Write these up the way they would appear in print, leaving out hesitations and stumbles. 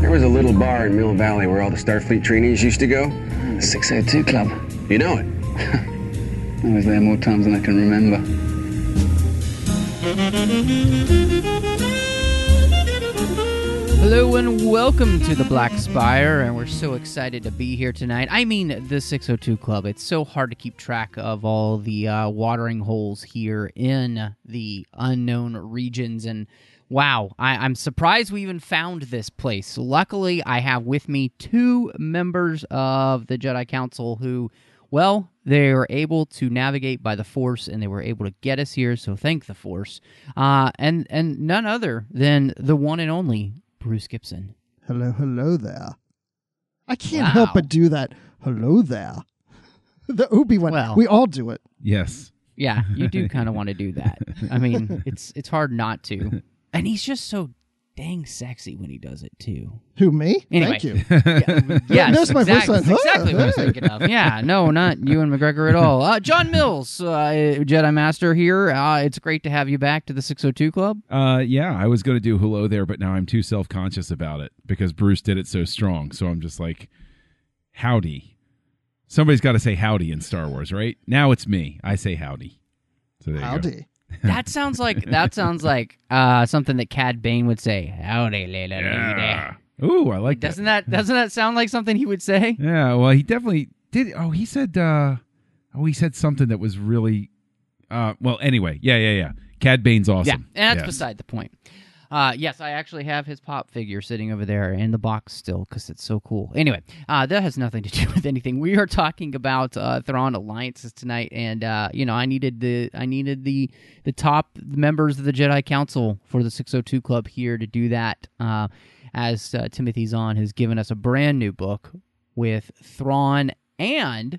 There was a little bar in Mill Valley where all the Starfleet trainees used to go. The 602 Club. You know it. I was there more times than I can remember. Hello and welcome to the Black Spire, and we're so excited to be here tonight. I mean, the 602 Club. It's so hard to keep track of all the watering holes here in the unknown regions, and wow, I'm surprised we even found this place. Luckily, I have with me two members of the Jedi Council who, well, they were able to navigate by the Force, and they were able to get us here, so thank the Force. And none other than the one and only Bruce Gibson. Hello there. I can't help but do that. Hello there. The Obi-Wan. Well, we all do it. Yes. Yeah, you do kind of want to do that. I mean, it's hard not to. And he's just so dang sexy when he does it, too. Who, me? Anyway. Thank you. Yeah, yes, that's my first line. Exactly what I was thinking of. Yeah, no, not Ewan McGregor at all. John Mills, Jedi Master here. It's great to have you back to the 602 Club. Yeah, I was going to do hello there, but now I'm too self-conscious about it because Bruce did it so strong. So I'm just like, howdy. Somebody's got to say howdy in Star Wars, right? Now it's me. I say howdy. So there howdy. You go. That sounds like something that Cad Bane would say. Howdy, yeah. Ooh, I like that. Doesn't that sound like something he would say? Yeah, well, he definitely did. Oh, he said. He said something that was really. Well, anyway, yeah. Cad Bane's awesome. Yeah, and that's beside the point. Yes, I actually have his pop figure sitting over there in the box still because it's so cool. Anyway, that has nothing to do with anything. We are talking about Thrawn Alliances tonight, and I needed the top members of the Jedi Council for the 602 Club here to do that. As Timothy Zahn has given us a brand new book with Thrawn and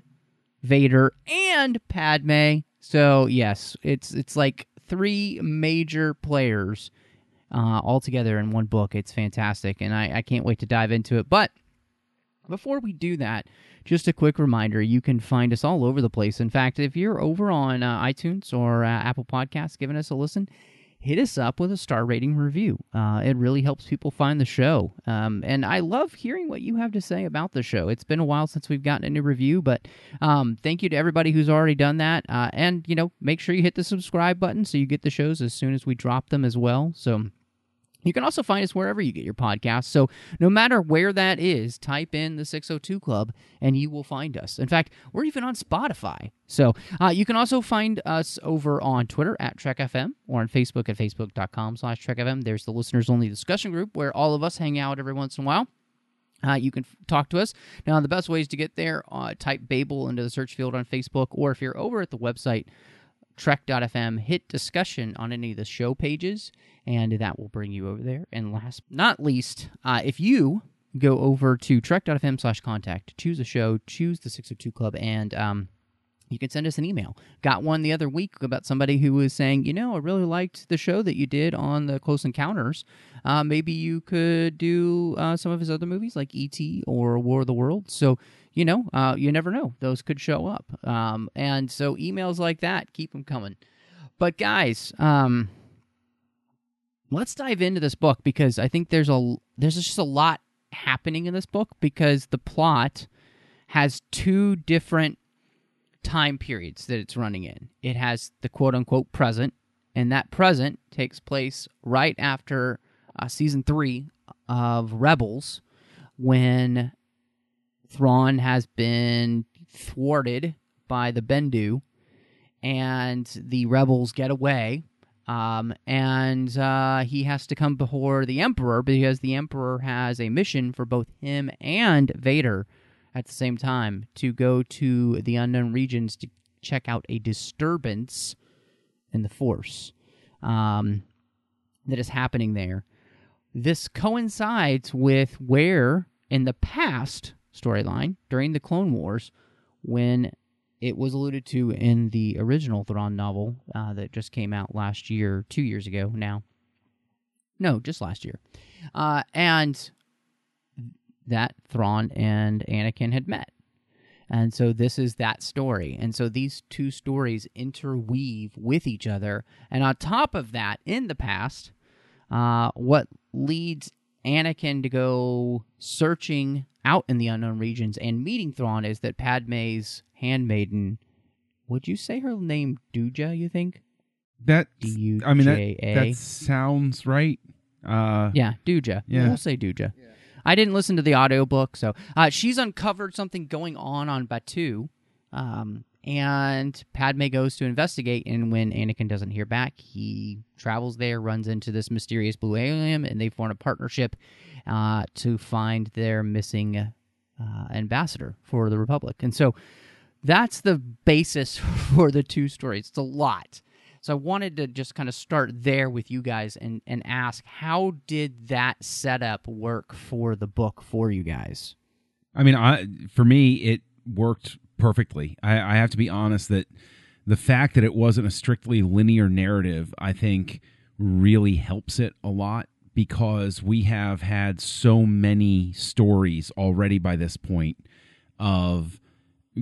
Vader and Padme. So yes, it's like three major players. All together in one book. It's fantastic, and I can't wait to dive into it. But before we do that, just a quick reminder, you can find us all over the place. In fact, if you're over on iTunes or Apple Podcasts giving us a listen, hit us up with a star rating review. It really helps people find the show. And I love hearing what you have to say about the show. It's been a while since we've gotten a new review, but thank you to everybody who's already done that. And, you know, make sure you hit the subscribe button so you get the shows as soon as we drop them as well. So you can also find us wherever you get your podcasts. So no matter where that is, type in the 602 Club and you will find us. In fact, we're even on Spotify. So you can also find us over on Twitter at Trek FM or on Facebook at facebook.com/Trek FM. There's the listeners only discussion group where all of us hang out every once in a while. You can talk to us. Now, the best ways to get there, type Babel into the search field on Facebook, or if you're over at the website, Trek.fm, hit discussion on any of the show pages, and that will bring you over there. And last but not least, if you go over to Trek.fm/contact, choose a show, choose the 602 Club, and you can send us an email. Got one the other week about somebody who was saying, you know, I really liked the show that you did on the Close Encounters. Maybe you could do some of his other movies like E.T. or War of the Worlds. So, you know, you never know. Those could show up. And so emails like that, keep them coming. But guys, let's dive into this book because I think there's just a lot happening in this book because the plot has two different time periods that it's running in. It has the quote-unquote present, and that present takes place right after Season 3 of Rebels when Thrawn has been thwarted by the Bendu, and the Rebels get away, and he has to come before the Emperor because the Emperor has a mission for both him and Vader at the same time to go to the Unknown Regions to check out a disturbance in the Force that is happening there. This coincides with where, in the past storyline, during the Clone Wars, when it was alluded to in the original Thrawn novel that just came out last year, 2 years ago now. No, just last year. And that Thrawn and Anakin had met. And so this is that story. And so these two stories interweave with each other. And on top of that, in the past, what leads Anakin to go searching out in the Unknown Regions and meeting Thrawn is that Padme's handmaiden, would you say her name Duja, you think? That D-U-J-A? I mean, that sounds right. Yeah, Duja. Yeah. We'll say Duja. Yeah. I didn't listen to the audiobook, so she's uncovered something going on Batuu, and Padme goes to investigate, and when Anakin doesn't hear back, he travels there, runs into this mysterious blue alien, and they form a partnership to find their missing ambassador for the Republic. And so that's the basis for the two stories. It's a lot. So I wanted to just kind of start there with you guys and ask, how did that setup work for the book for you guys? I mean, for me, it worked perfectly. I have to be honest that the fact that it wasn't a strictly linear narrative, I think, really helps it a lot because we have had so many stories already by this point of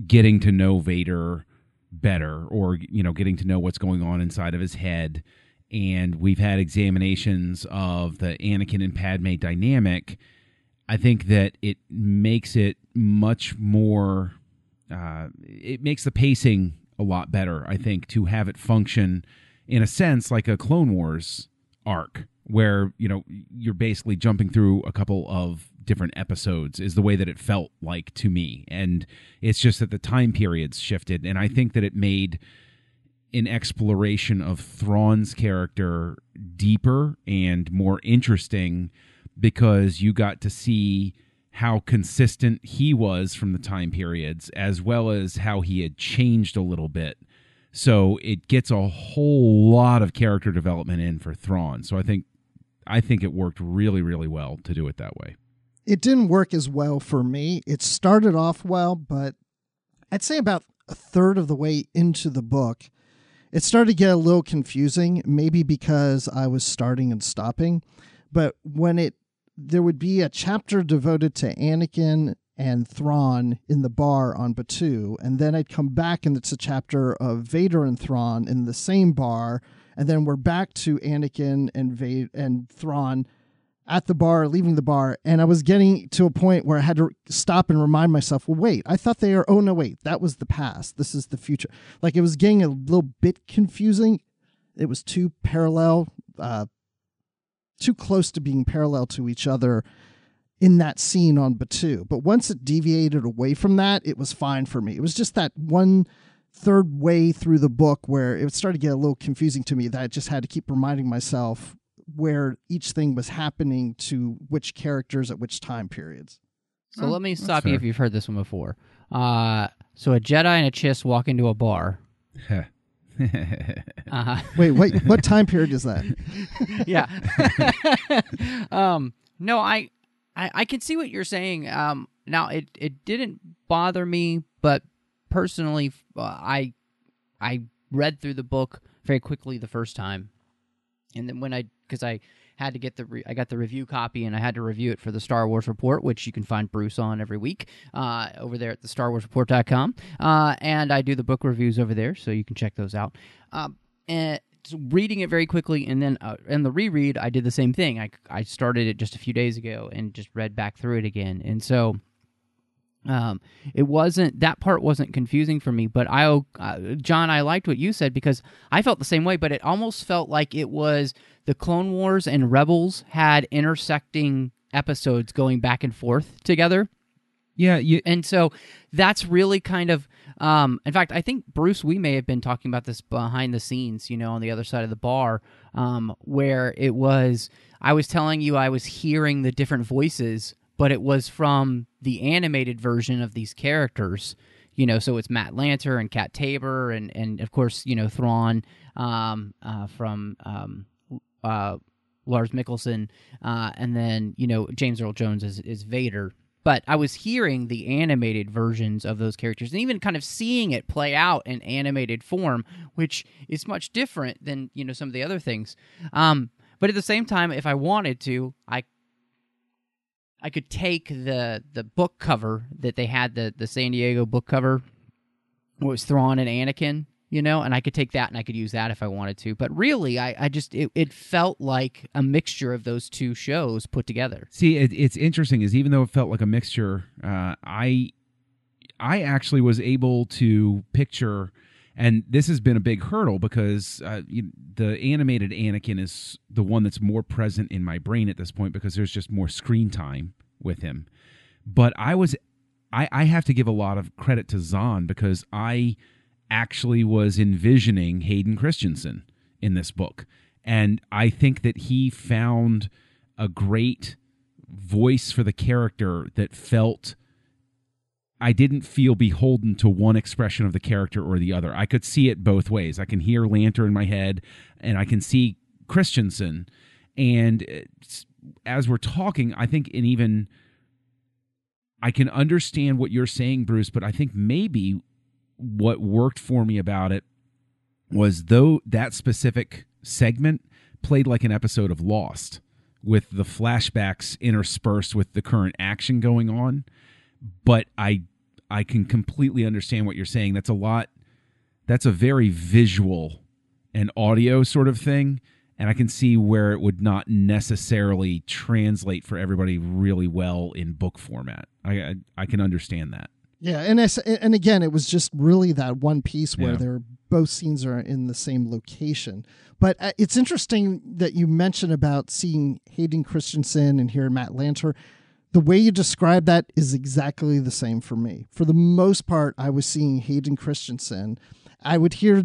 getting to know Vader better, or getting to know what's going on inside of his head, and we've had examinations of the Anakin and Padme dynamic. I think that it makes it much more. It makes the pacing a lot better. I think to have it function in a sense like a Clone Wars arc, where you're basically jumping through a couple of different episodes is the way that it felt like to me. And it's just that the time periods shifted. And I think that it made an exploration of Thrawn's character deeper and more interesting because you got to see how consistent he was from the time periods, as well as how he had changed a little bit. So it gets a whole lot of character development in for Thrawn. So I think it worked really, really well to do it that way. It didn't work as well for me. It started off well, but I'd say about a third of the way into the book, it started to get a little confusing, maybe because I was starting and stopping. But when there would be a chapter devoted to Anakin and Thrawn in the bar on Batuu, and then I'd come back and it's a chapter of Vader and Thrawn in the same bar, and then we're back to Anakin and Vader and Thrawn at the bar, leaving the bar, and I was getting to a point where I had to stop and remind myself, well, wait, I thought they are, oh, no, wait, that was the past. This is the future. Like, it was getting a little bit confusing. It was too parallel, too close to being parallel to each other in that scene on Batuu. But once it deviated away from that, it was fine for me. It was just that one third way through the book where it started to get a little confusing to me that I just had to keep reminding myself where each thing was happening to which characters at which time periods. So let me stop you if you've heard this one before. So a Jedi and a Chiss walk into a bar. Wait, what time period is that? Yeah. No, I can see what you're saying. Now, it didn't bother me, but personally, I read through the book very quickly the first time. And then because I had to get I got the review copy and I had to review it for the Star Wars Report, which you can find Bruce on every week over there at the StarWarsReport.com. And I do the book reviews over there, so you can check those out. And so reading it very quickly, and then in the reread, I did the same thing. I started it just a few days ago and just read back through it again. And so that part wasn't confusing for me, but John, I liked what you said because I felt the same way, but it almost felt like it was the Clone Wars and Rebels had intersecting episodes going back and forth together. Yeah. And so that's really kind of, in fact, I think Bruce, we may have been talking about this behind the scenes, on the other side of the bar, where it was, I was telling you, I was hearing the different voices, but it was from the animated version of these characters, so it's Matt Lanter and Cat Tabor and of course, Thrawn from Lars Mikkelsen, and then, you know, James Earl Jones is Vader. But I was hearing the animated versions of those characters and even kind of seeing it play out in animated form, which is much different than, you know, some of the other things. But at the same time, if I wanted to, I could take the book cover that they had, the San Diego book cover, where it was Thrawn and Anakin, you know, and I could take that and I could use that if I wanted to. But really, it felt like a mixture of those two shows put together. See, it's interesting is even though it felt like a mixture, I actually was able to picture, and this has been a big hurdle because the animated Anakin is the one that's more present in my brain at this point because there's just more screen time with him. But I have to give a lot of credit to Zahn because I actually was envisioning Hayden Christensen in this book. And I think that he found a great voice for the character that felt... I didn't feel beholden to one expression of the character or the other. I could see it both ways. I can hear Lanter in my head, and I can see Christensen. And as we're talking, I think in even... I can understand what you're saying, Bruce, but I think maybe what worked for me about it was though that specific segment played like an episode of Lost with the flashbacks interspersed with the current action going on, but I can completely understand what you're saying. That's a lot. That's a very visual and audio sort of thing. And I can see where it would not necessarily translate for everybody really well in book format. I can understand that. Yeah. And again, it was just really that one piece where they're both scenes are in the same location. But it's interesting that you mentioned about seeing Hayden Christensen and hearing Matt Lanter. The way you describe that is exactly the same for me. For the most part, I was seeing Hayden Christensen. I would hear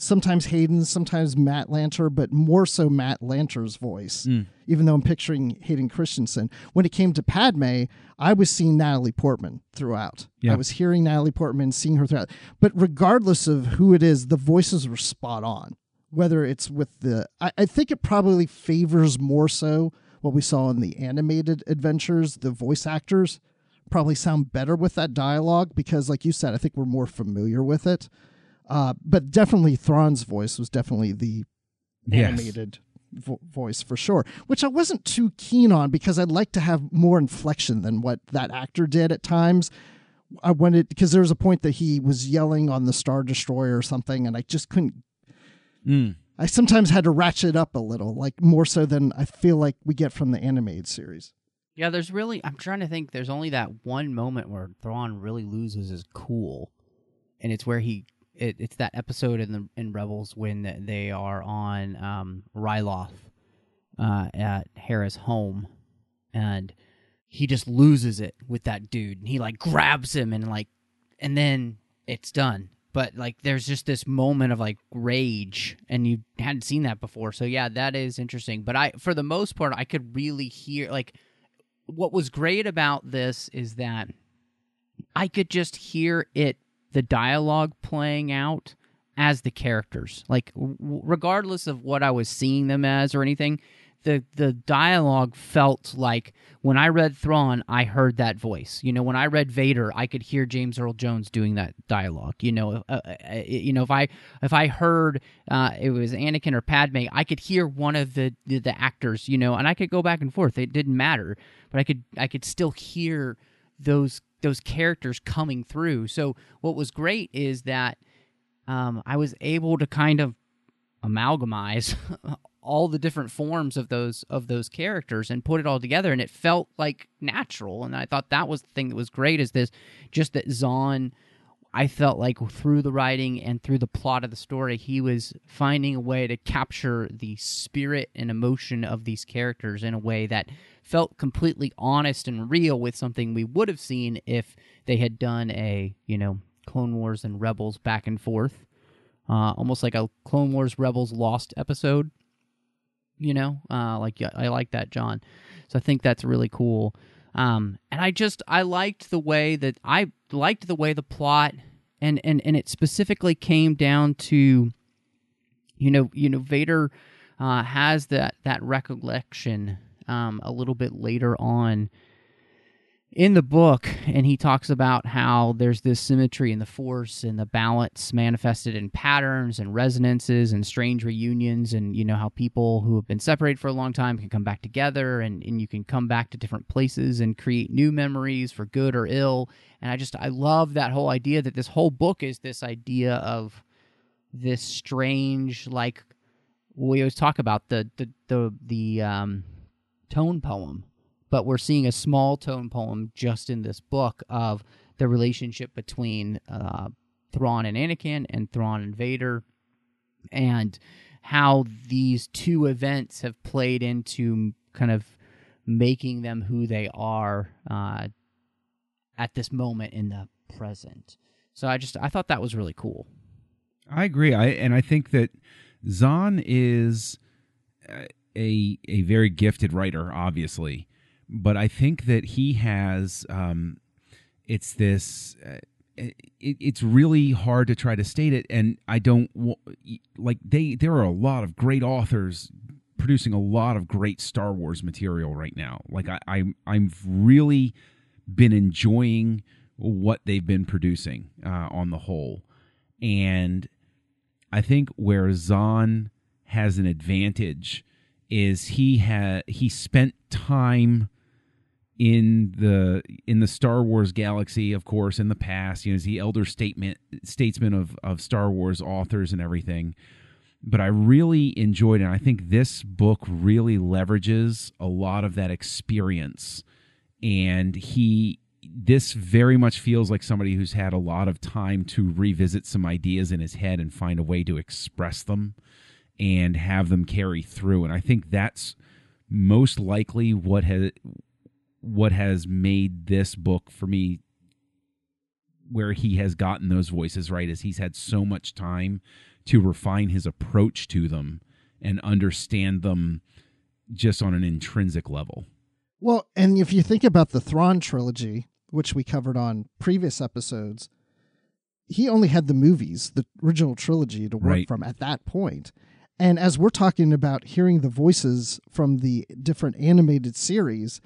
sometimes Hayden, sometimes Matt Lanter, but more so Matt Lanter's voice, even though I'm picturing Hayden Christensen. When it came to Padme, I was seeing Natalie Portman throughout. Yeah. I was hearing Natalie Portman, seeing her throughout. But regardless of who it is, the voices were spot on, whether it's with the... I think it probably favors more so what we saw in the animated adventures. The voice actors probably sound better with that dialogue because, like you said, I think we're more familiar with it. But definitely Thrawn's voice was definitely the animated voice for sure, which I wasn't too keen on because I'd like to have more inflection than what that actor did at times. I wanted, because there was a point that he was yelling on the Star Destroyer or something, and I just couldn't... I sometimes had to ratchet up a little, like more so than I feel like we get from the animated series. Yeah, there's really... I'm trying to think. There's only that one moment where Thrawn really loses his cool, and it's where he... It's that episode in Rebels when they are on Ryloth at Hera's home, and he just loses it with that dude, and he like grabs him and then it's done. But like, there's just this moment of like rage, and you hadn't seen that before. So yeah, that is interesting. But for the most part, I could really hear like what was great about this is that I could just hear it. The dialogue playing out as the characters, like regardless of what I was seeing them as or anything, the dialogue felt like when I read Thrawn, I heard that voice. You know, when I read Vader, I could hear James Earl Jones doing that dialogue. You know, if I heard it was Anakin or Padme, I could hear one of the actors. You know, and I could go back and forth. It didn't matter, but I could still hear those characters coming through. So what was great is that I was able to kind of amalgamize all the different forms of those characters and put it all together, and it felt like natural. And I thought that was the thing that was great, is this just that Zahn, I felt like through the writing and through the plot of the story, he was finding a way to capture the spirit and emotion of these characters in a way that felt completely honest and real, with something we would have seen if they had done a, you know, Clone Wars and Rebels back and forth. Almost like a Clone Wars Rebels Lost episode. You know, like, yeah, I like that, John. So I think that's really cool. And I liked the way that the plot and it specifically came down to, you know, Vader has that recollection a little bit later on in the book, and he talks about how there's this symmetry in the Force and the balance manifested in patterns and resonances and strange reunions, and, you know, how people who have been separated for a long time can come back together, and you can come back to different places and create new memories for good or ill. And I love that whole idea, that this whole book is this idea of this strange, like, we always talk about the tone poem, but we're seeing a small tone poem just in this book of the relationship between Thrawn and Anakin and Thrawn and Vader, and how these two events have played into kind of making them who they are at this moment in the present. So I thought that was really cool. I agree. I think that Zahn is a very gifted writer, obviously. But I think that he has, it's this, it's really hard to try to state it. And I don't, like, there are a lot of great authors producing a lot of great Star Wars material right now. Like, I've really been enjoying what they've been producing on the whole. And I think where Zahn has an advantage is he spent time in the Star Wars galaxy, of course, in the past. You know, he's the elder statesman of Star Wars authors and everything. But I really enjoyed it, and I think this book really leverages a lot of that experience. And this very much feels like somebody who's had a lot of time to revisit some ideas in his head and find a way to express them and have them carry through. And I think that's most likely what has made this book for me, where he has gotten those voices right, is he's had so much time to refine his approach to them and understand them just on an intrinsic level. Well, and if you think about the Thrawn trilogy, which we covered on previous episodes, he only had the movies, the original trilogy, to work right from at that point. And as we're talking about hearing the voices from the different animated series,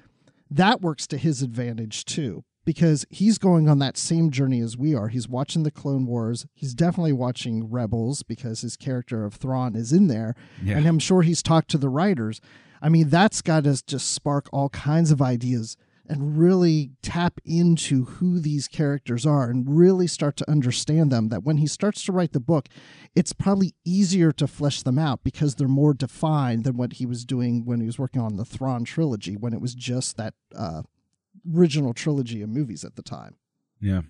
that works to his advantage too, because he's going on that same journey as we are. He's watching the Clone Wars. He's definitely watching Rebels because his character of Thrawn is in there. Yeah. And I'm sure he's talked to the writers. I mean, that's got to just spark all kinds of ideas and really tap into who these characters are and really start to understand them, that when he starts to write the book, it's probably easier to flesh them out because they're more defined than what he was doing when he was working on the Thrawn trilogy, when it was just that original trilogy of movies at the time. Yeah.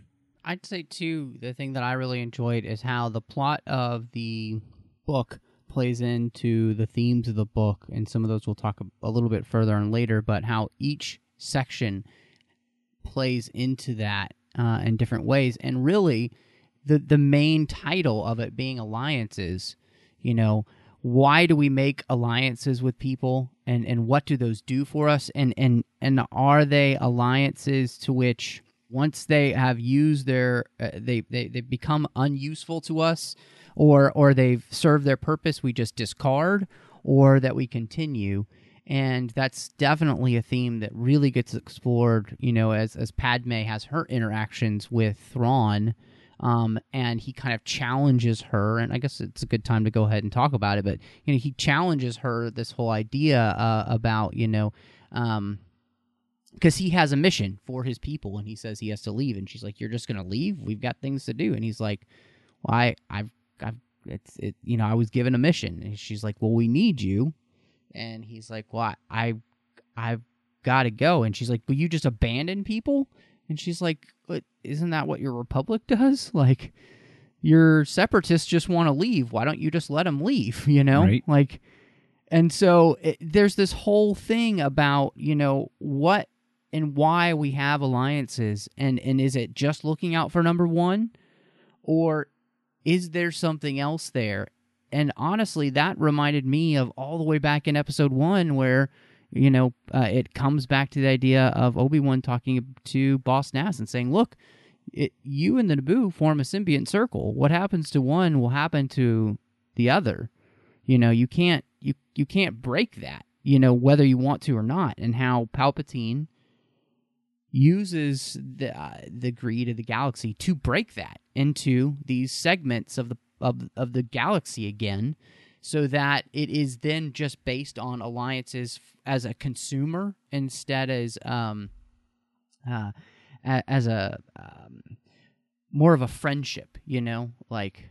I'd say, too, the thing that I really enjoyed is how the plot of the book plays into the themes of the book, and some of those we'll talk a little bit further on later, but how each section plays into that in different ways. And really, the main title of it being Alliances, you know, why do we make alliances with people, and what do those do for us, and are they alliances to which once they have used their they become unuseful to us, or they've served their purpose, we just discard, or that we continue? And that's definitely a theme that really gets explored, you know, as Padme has her interactions with Thrawn, and he kind of challenges her. And I guess it's a good time to go ahead and talk about it. But, you know, he challenges her, this whole idea about, you know, because he has a mission for his people, and he says he has to leave. And she's like, "You're just going to leave? We've got things to do." And he's like, "Well, I've you know, I was given a mission." And she's like, "Well, we need you." And he's like, "Well, I've got to go." And she's like, "Will you just abandon people?" And she's like, "Isn't that what your republic does? Like, your separatists just want to leave. Why don't you just let them leave, you know?" Right. Like, and so there's this whole thing about, you know, what and why we have alliances. And is it just looking out for number one? Or is there something else there? And honestly, that reminded me of all the way back in episode 1 where, you know, it comes back to the idea of Obi-Wan talking to Boss Nass and saying, "Look, you and the Naboo form a symbiont circle. What happens to one will happen to the other. You know, you can't you can't break that, you know, whether you want to or not. And how Palpatine uses the greed of the galaxy to break that into these segments of the galaxy again, so that it is then just based on alliances as a consumer instead as more of a friendship, you know, like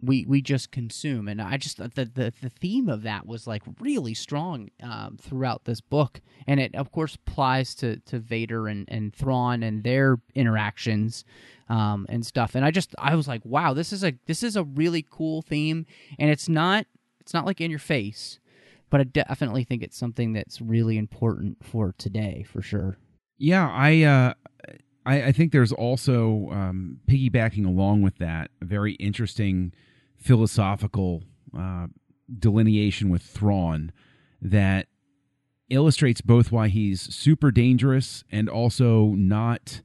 we just consume. And I just thought the theme of that was like really strong throughout this book, and it of course applies to Vader and Thrawn and their interactions and stuff. And I was like, wow, this is a really cool theme, and it's not like in your face, but I definitely think it's something that's really important for today for sure. Yeah, I think there's also, piggybacking along with that, a very interesting philosophical delineation with Thrawn that illustrates both why he's super dangerous and also not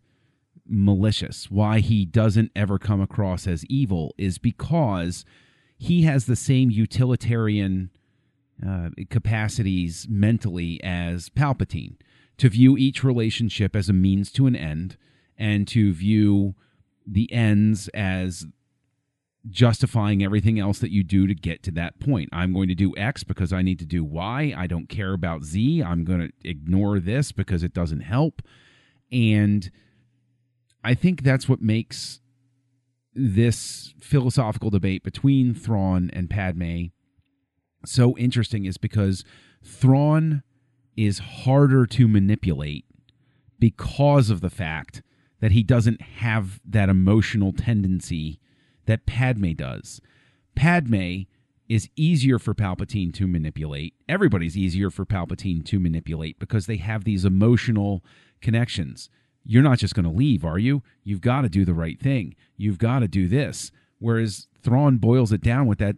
malicious. Why he doesn't ever come across as evil is because he has the same utilitarian capacities mentally as Palpatine, to view each relationship as a means to an end, and to view the ends as justifying everything else that you do to get to that point. I'm going to do X because I need to do Y. I don't care about Z. I'm going to ignore this because it doesn't help. And I think that's what makes this philosophical debate between Thrawn and Padme so interesting, is because Thrawn is harder to manipulate because of the fact that he doesn't have that emotional tendency that Padme does. Padme is easier for Palpatine to manipulate. Everybody's easier for Palpatine to manipulate because they have these emotional connections. You're not just going to leave, are you? You've got to do the right thing. You've got to do this. Whereas Thrawn boils it down with that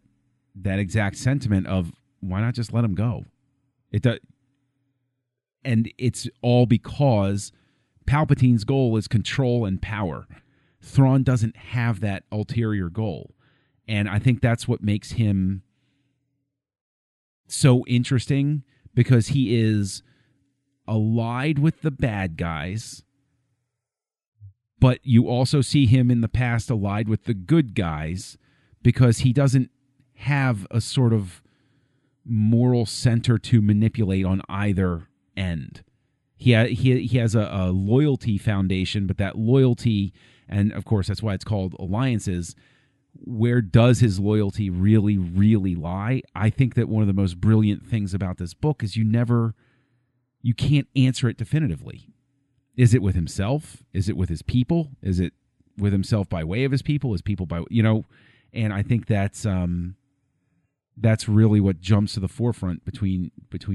exact sentiment of, why not just let him go? It does. And it's all because Palpatine's goal is control and power. Thrawn doesn't have that ulterior goal. And I think that's what makes him so interesting, because he is allied with the bad guys, but you also see him in the past allied with the good guys, because he doesn't have a sort of moral center to manipulate on either end. He has a loyalty foundation, but that loyalty, and of course that's why it's called alliances, where does his loyalty really, really lie? I think that one of the most brilliant things about this book is you can't answer it definitively. Is it with himself? Is it with his people? Is it with himself by way of his people? Is people by, you know? And I think that's really what jumps to the forefront between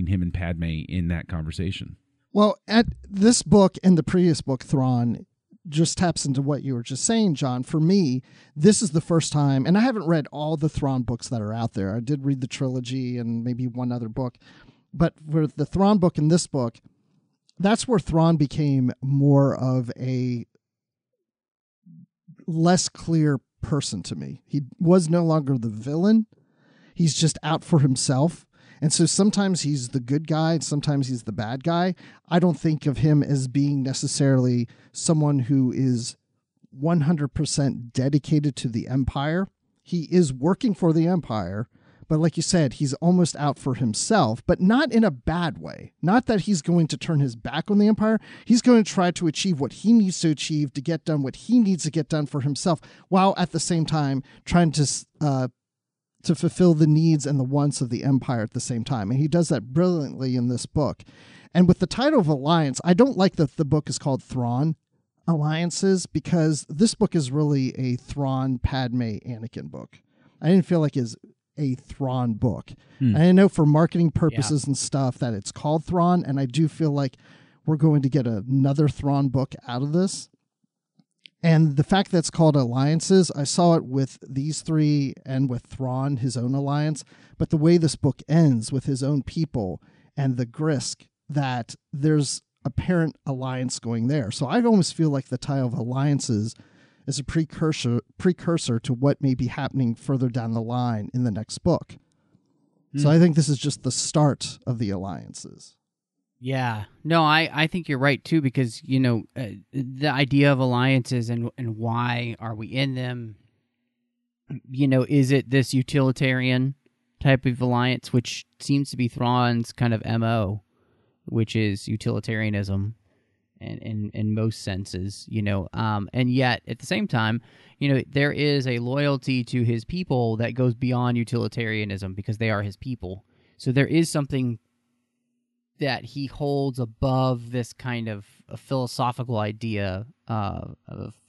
him and Padme in that conversation. Well, at this book and the previous book, Thrawn, just taps into what you were just saying, John. For me, this is the first time, and I haven't read all the Thrawn books that are out there. I did read the trilogy and maybe one other book. But for the Thrawn book and this book, that's where Thrawn became more of a less clear person to me. He was no longer the villain. He's just out for himself. And so sometimes he's the good guy and sometimes he's the bad guy. I don't think of him as being necessarily someone who is 100% dedicated to the Empire. He is working for the Empire, but like you said, he's almost out for himself, but not in a bad way. Not that he's going to turn his back on the Empire. He's going to try to achieve what he needs to achieve to get done what he needs to get done for himself, while at the same time trying to fulfill the needs and the wants of the Empire at the same time. And he does that brilliantly in this book. And with the title of Alliance, I don't like that the book is called Thrawn Alliances, because this book is really a Thrawn, Padme, Anakin book. I didn't feel like it's a Thrawn book. And I know for marketing purposes and stuff that it's called Thrawn, and I do feel like we're going to get another Thrawn book out of this. And the fact that it's called Alliances, I saw it with these three and with Thrawn, his own alliance. But the way this book ends with his own people and the Grisk, that there's apparent alliance going there. So I almost feel like the title of Alliances is a precursor to what may be happening further down the line in the next book. So I think this is just the start of the alliances. Yeah. No, I think you're right, too, because, you know, the idea of alliances and why are we in them? You know, is it this utilitarian type of alliance, which seems to be Thrawn's kind of MO, which is utilitarianism in most senses, you know. And yet, at the same time, you know, there is a loyalty to his people that goes beyond utilitarianism because they are his people. So there is something that he holds above this kind of a philosophical idea of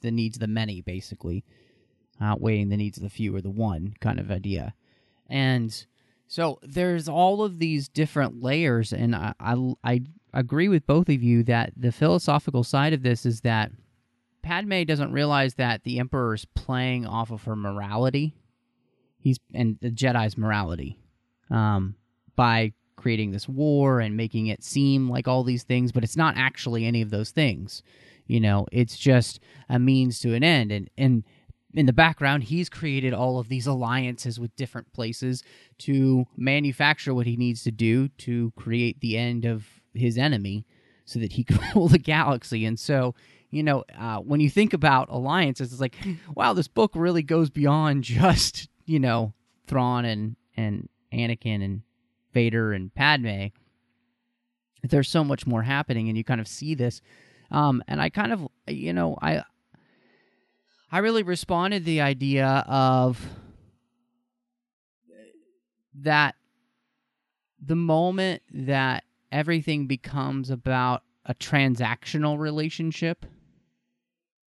the needs of the many, basically, outweighing the needs of the few or the one kind of idea. And so there's all of these different layers, and I agree with both of you that the philosophical side of this is that Padme doesn't realize that the Emperor's playing off of her morality, and the Jedi's morality, by creating this war and making it seem like all these things, but it's not actually any of those things. You know, it's just a means to an end, and in the background, he's created all of these alliances with different places to manufacture what he needs to do to create the end of his enemy so that he can rule the galaxy. And so, you know, when you think about alliances, it's like, wow, this book really goes beyond just, you know, Thrawn and Anakin and Vader and Padme. There's so much more happening, and you kind of see this. And I kind of, you know, I really responded to the idea of that the moment that everything becomes about a transactional relationship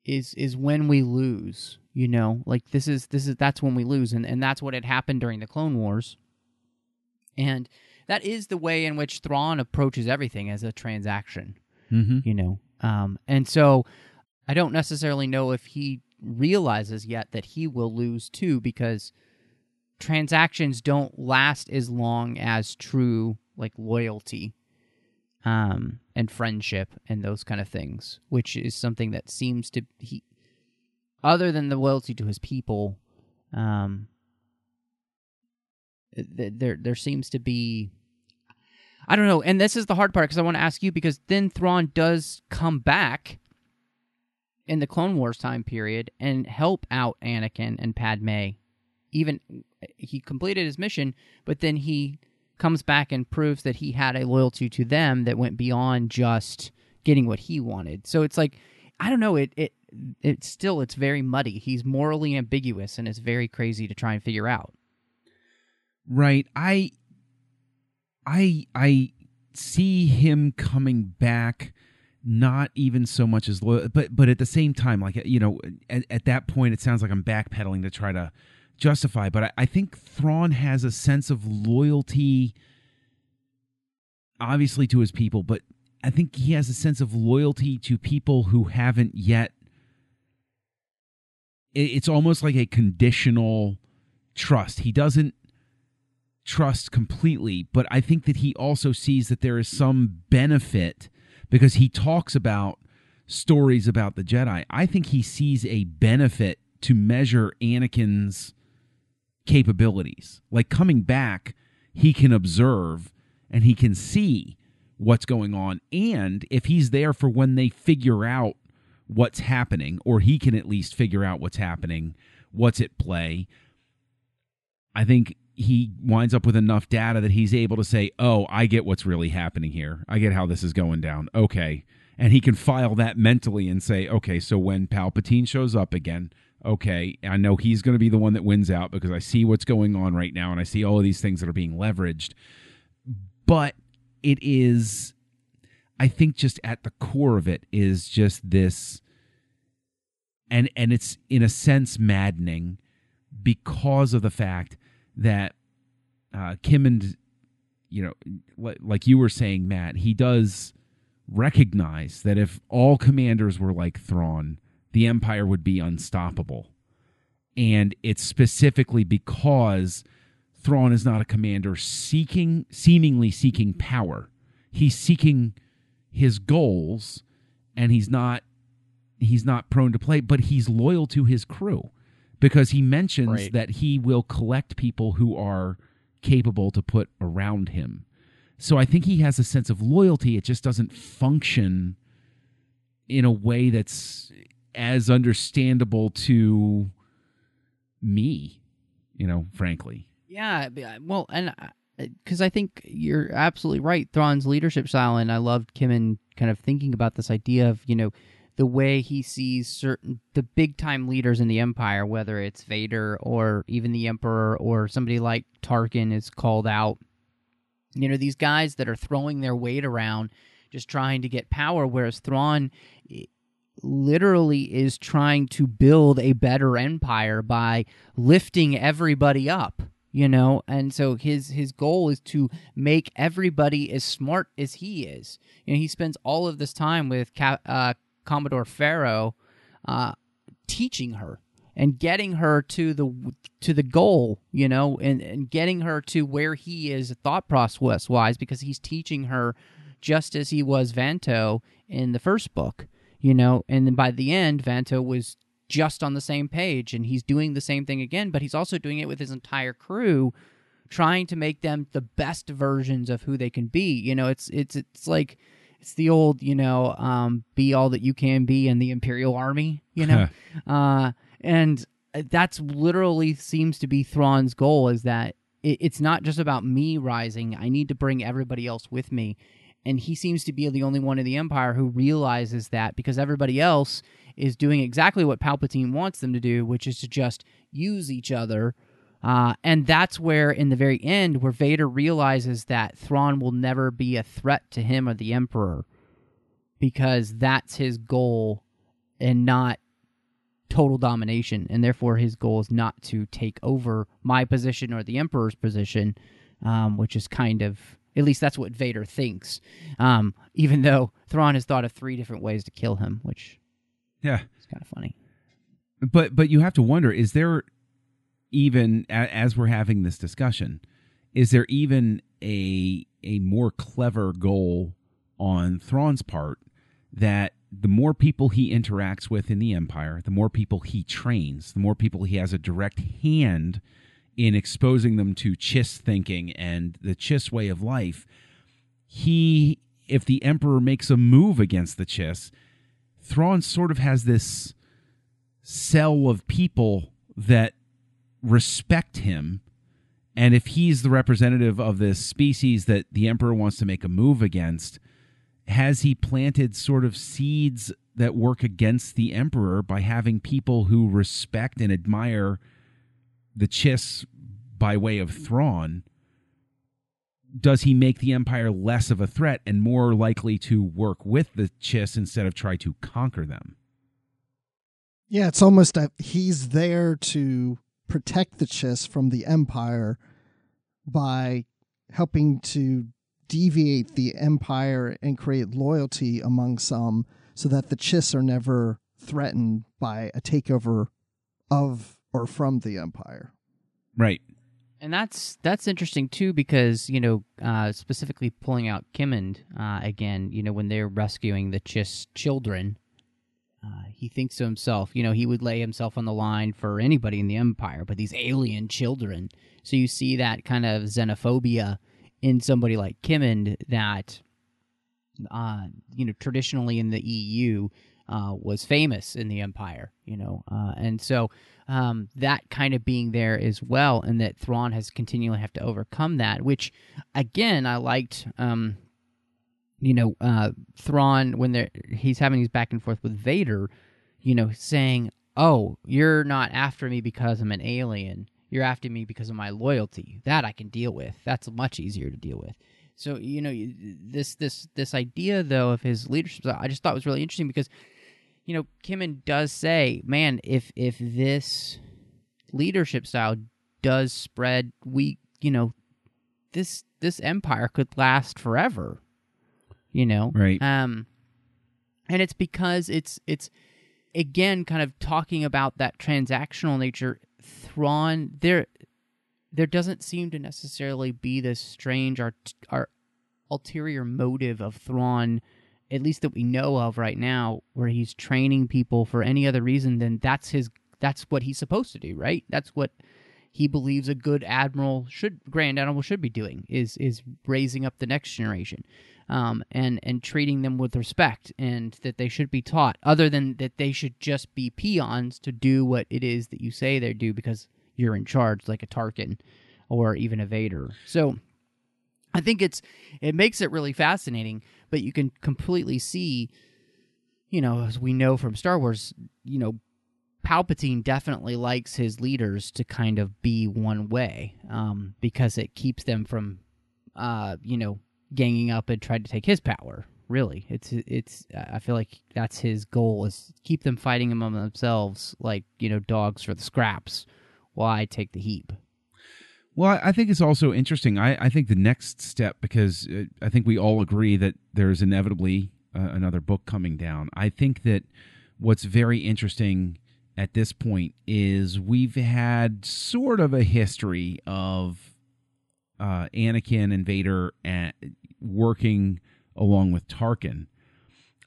is when we lose, you know, like this is that's when we lose. And that's what had happened during the Clone Wars. And that is the way in which Thrawn approaches everything, as a transaction, you know. And so I don't necessarily know if he realizes yet that he will lose too, because transactions don't last as long as true, like, loyalty and friendship and those kind of things, which is something that seems to he, other than the loyalty to his people, there seems to be, I don't know. And this is the hard part, because I want to ask you, because then Thrawn does come back in the Clone Wars time period and help out Anakin and Padme. Even he completed his mission, but then he comes back and proves that he had a loyalty to them that went beyond just getting what he wanted. So it's like, I don't know, it's very muddy. He's morally ambiguous, and it's very crazy to try and figure out. Right. I see him coming back not even so much as loyal, but at the same time, like, you know, at that point, it sounds like I'm backpedaling to try to justify, but I think Thrawn has a sense of loyalty, obviously to his people, but I think he has a sense of loyalty to people who haven't yet. It's almost like a conditional trust. He doesn't trust completely, but I think that he also sees that there is some benefit, because he talks about stories about the Jedi. I think he sees a benefit to measure Anakin's capabilities. Like, coming back, he can observe and he can see what's going on. And if he's there for when they figure out what's happening, or he can at least figure out what's happening, what's at play, I think he winds up with enough data that he's able to say, oh, I get what's really happening here. I get how this is going down. Okay. And he can file that mentally and say, okay, so when Palpatine shows up again, okay, I know he's going to be the one that wins out, because I see what's going on right now, and I see all of these things that are being leveraged. But it is, I think, just at the core of it is just this, and it's in a sense maddening, because of the fact that Kim and, you know, like you were saying, Matt, he does recognize that if all commanders were like Thrawn, the Empire would be unstoppable. And it's specifically because Thrawn is not a commander seemingly seeking power. He's seeking his goals, and he's not prone to play, but he's loyal to his crew. Because he mentions that he will collect people who are capable to put around him. So I think he has a sense of loyalty. It just doesn't function in a way that's as understandable to me, you know, frankly. Yeah, well, and because I think you're absolutely right, Thrawn's leadership style, and I loved Kimmin kind of thinking about this idea of, you know, the way he sees certain, the big-time leaders in the Empire, whether it's Vader or even the Emperor or somebody like Tarkin is called out. You know, these guys that are throwing their weight around just trying to get power, whereas Thrawn literally is trying to build a better empire by lifting everybody up, you know? And so his goal is to make everybody as smart as he is. You know, he spends all of this time with Commodore Faro teaching her and getting her to the goal, you know, and getting her to where he is thought process-wise, because he's teaching her just as he was Vanto in the first book. You know, and then by the end, Vanto was just on the same page, and he's doing the same thing again, but he's also doing it with his entire crew, trying to make them the best versions of who they can be. You know, it's like, it's the old, you know, be all that you can be in the Imperial Army, you know? And that's literally seems to be Thrawn's goal, is that it's not just about me rising. I need to bring everybody else with me. And he seems to be the only one in the Empire who realizes that, because everybody else is doing exactly what Palpatine wants them to do, which is to just use each other. And that's where, in the very end, where Vader realizes that Thrawn will never be a threat to him or the Emperor, because that's his goal and not total domination. And therefore, his goal is not to take over my position or the Emperor's position, which is kind of... At least that's what Vader thinks, even though Thrawn has thought of three different ways to kill him, which is kind of funny. But you have to wonder, is there even, as we're having this discussion, is there even a more clever goal on Thrawn's part, that the more people he interacts with in the Empire, the more people he trains, the more people he has a direct hand in exposing them to Chiss thinking and the Chiss way of life, if the Emperor makes a move against the Chiss, Thrawn sort of has this cell of people that respect him. And if he's the representative of this species that the Emperor wants to make a move against, has he planted sort of seeds that work against the Emperor by having people who respect and admire the Chiss by way of Thrawn? Does he make the Empire less of a threat and more likely to work with the Chiss instead of try to conquer them? Yeah, it's almost he's there to protect the Chiss from the Empire by helping to deviate the Empire and create loyalty among some, so that the Chiss are never threatened by a takeover of or from the Empire. Right. And that's interesting too, because, you know, specifically pulling out Kimmin again, you know, when they're rescuing the Chiss children, he thinks to himself, you know, he would lay himself on the line for anybody in the Empire, but these alien children. So you see that kind of xenophobia in somebody like Kimmin that, you know, traditionally in the EU was famous in the Empire, you know, and so... that kind of being there as well, and that Thrawn has continually have to overcome that, which, again, I liked, you know, Thrawn, when he's having these back and forth with Vader, you know, saying, oh, you're not after me because I'm an alien. You're after me because of my loyalty. That I can deal with. That's much easier to deal with. So, you know, this idea, though, of his leadership, I just thought was really interesting, because... You know, Kimmin does say, man, if this leadership style does spread, we, you know, this empire could last forever, you know? Right. And it's because it's again, kind of talking about that transactional nature. Thrawn, there doesn't seem to necessarily be this strange our ulterior motive of Thrawn, at least that we know of right now, where he's training people for any other reason than that's what he's supposed to do, right? That's what he believes a good admiral should, Grand Admiral should be doing, is raising up the next generation, and treating them with respect, and that they should be taught, other than that they should just be peons to do what it is that you say they do because you're in charge, like a Tarkin or even a Vader. So I think it makes it really fascinating, but you can completely see, you know, as we know from Star Wars, you know, Palpatine definitely likes his leaders to kind of be one way, because it keeps them from, you know, ganging up and trying to take his power. Really, it's. I feel like that's his goal, is keep them fighting among themselves, like, you know, dogs for the scraps, while I take the heap. Well, I think it's also interesting. I think the next step, because I think we all agree that there's inevitably another book coming down. I think that what's very interesting at this point is we've had sort of a history of Anakin and Vader working along with Tarkin.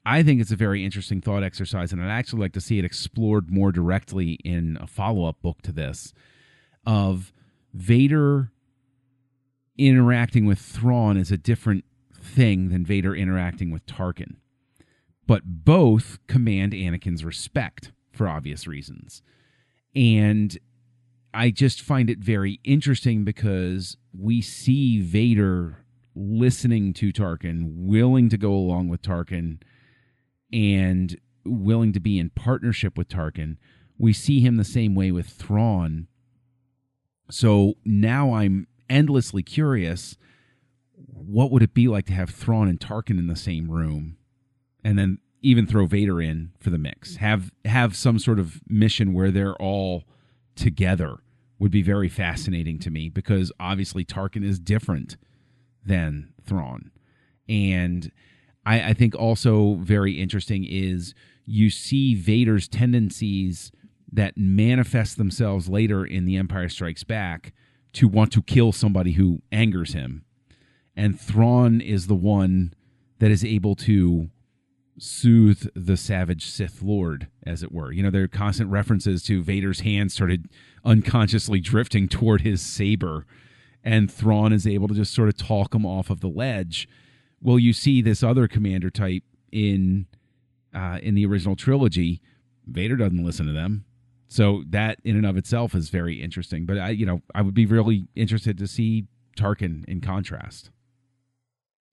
I think it's a very interesting thought exercise, and I'd actually like to see it explored more directly in a follow-up book to this, of Vader interacting with Thrawn is a different thing than Vader interacting with Tarkin. But both command Anakin's respect for obvious reasons. And I just find it very interesting because we see Vader listening to Tarkin, willing to go along with Tarkin, and willing to be in partnership with Tarkin. We see him the same way with Thrawn. So now I'm endlessly curious, what would it be like to have Thrawn and Tarkin in the same room, and then even throw Vader in for the mix? Have some sort of mission where they're all together would be very fascinating to me, because obviously Tarkin is different than Thrawn. And I think also very interesting is you see Vader's tendencies that manifest themselves later in The Empire Strikes Back to want to kill somebody who angers him. And Thrawn is the one that is able to soothe the savage Sith Lord, as it were. You know, there are constant references to Vader's hand started unconsciously drifting toward his saber, and Thrawn is able to just sort of talk him off of the ledge. Well, you see this other commander type in the original trilogy. Vader doesn't listen to them. So that in and of itself is very interesting. But I would be really interested to see Tarkin in contrast.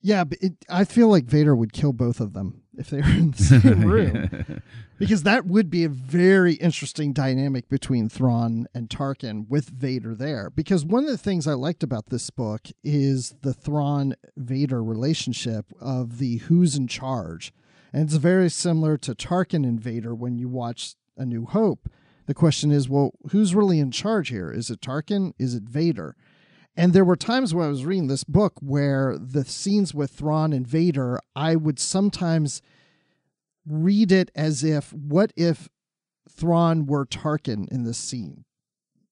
Yeah, but I feel like Vader would kill both of them if they were in the same room, yeah. Because that would be a very interesting dynamic between Thrawn and Tarkin with Vader there. Because one of the things I liked about this book is the Thrawn-Vader relationship of the who's in charge. And it's very similar to Tarkin and Vader when you watch A New Hope. The question is, well, who's really in charge here? Is it Tarkin? Is it Vader? And there were times when I was reading this book where the scenes with Thrawn and Vader, I would sometimes read it as if, what if Thrawn were Tarkin in this scene?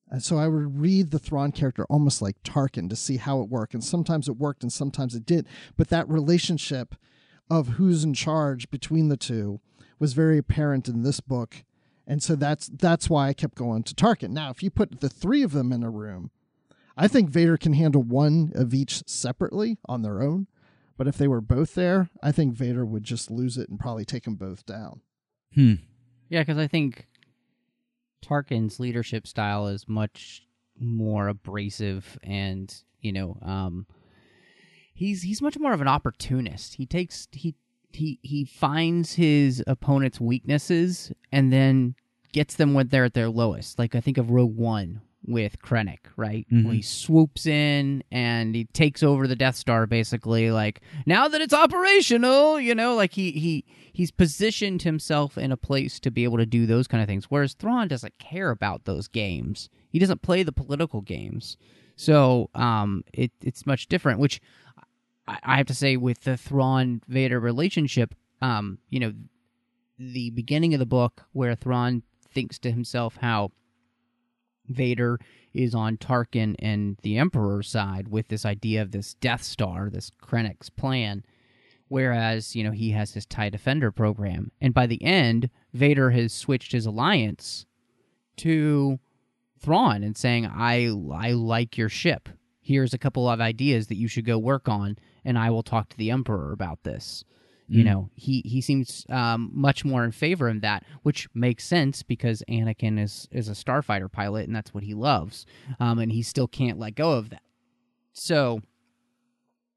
And so I would read the Thrawn character almost like Tarkin to see how it worked. And sometimes it worked and sometimes it did. But that relationship of who's in charge between the two was very apparent in this book. And so that's why I kept going to Tarkin. Now, if you put the three of them in a room, I think Vader can handle one of each separately on their own, but if they were both there, I think Vader would just lose it and probably take them both down. Yeah, because I think Tarkin's leadership style is much more abrasive, and he's much more of an opportunist. He finds his opponent's weaknesses and then gets them when they're at their lowest. Like I think of Rogue One with Krennic, right? Mm-hmm. Well, he swoops in and he takes over the Death Star, basically, like, now that it's operational, like he's positioned himself in a place to be able to do those kind of things, whereas Thrawn doesn't care about those games. He doesn't play the political games. So it's much different, which I have to say with the Thrawn-Vader relationship, the beginning of the book where Thrawn thinks to himself how Vader is on Tarkin and the Emperor's side with this idea of this Death Star, this Krennic's plan, whereas, he has his TIE Defender program. And by the end, Vader has switched his alliance to Thrawn and saying, I like your ship. Here's a couple of ideas that you should go work on, and I will talk to the Emperor about this. You know, he seems much more in favor of that, which makes sense because Anakin is a starfighter pilot, and that's what he loves, and he still can't let go of that. So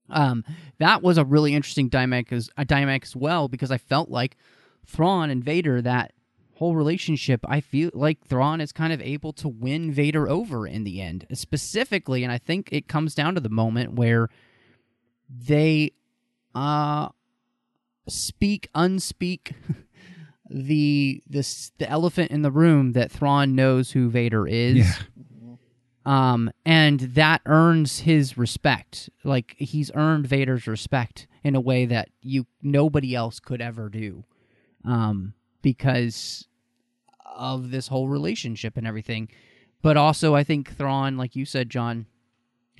that was a really interesting dynamic as well, because I felt like Thrawn and Vader, that whole relationship, I feel like Thrawn is kind of able to win Vader over in the end, specifically, and I think it comes down to the moment where they... unspeak the elephant in the room that Thrawn knows who Vader is, and that earns his respect. Like, he's earned Vader's respect in a way that nobody else could ever do, because of this whole relationship and everything. But also, I think Thrawn, like you said, John,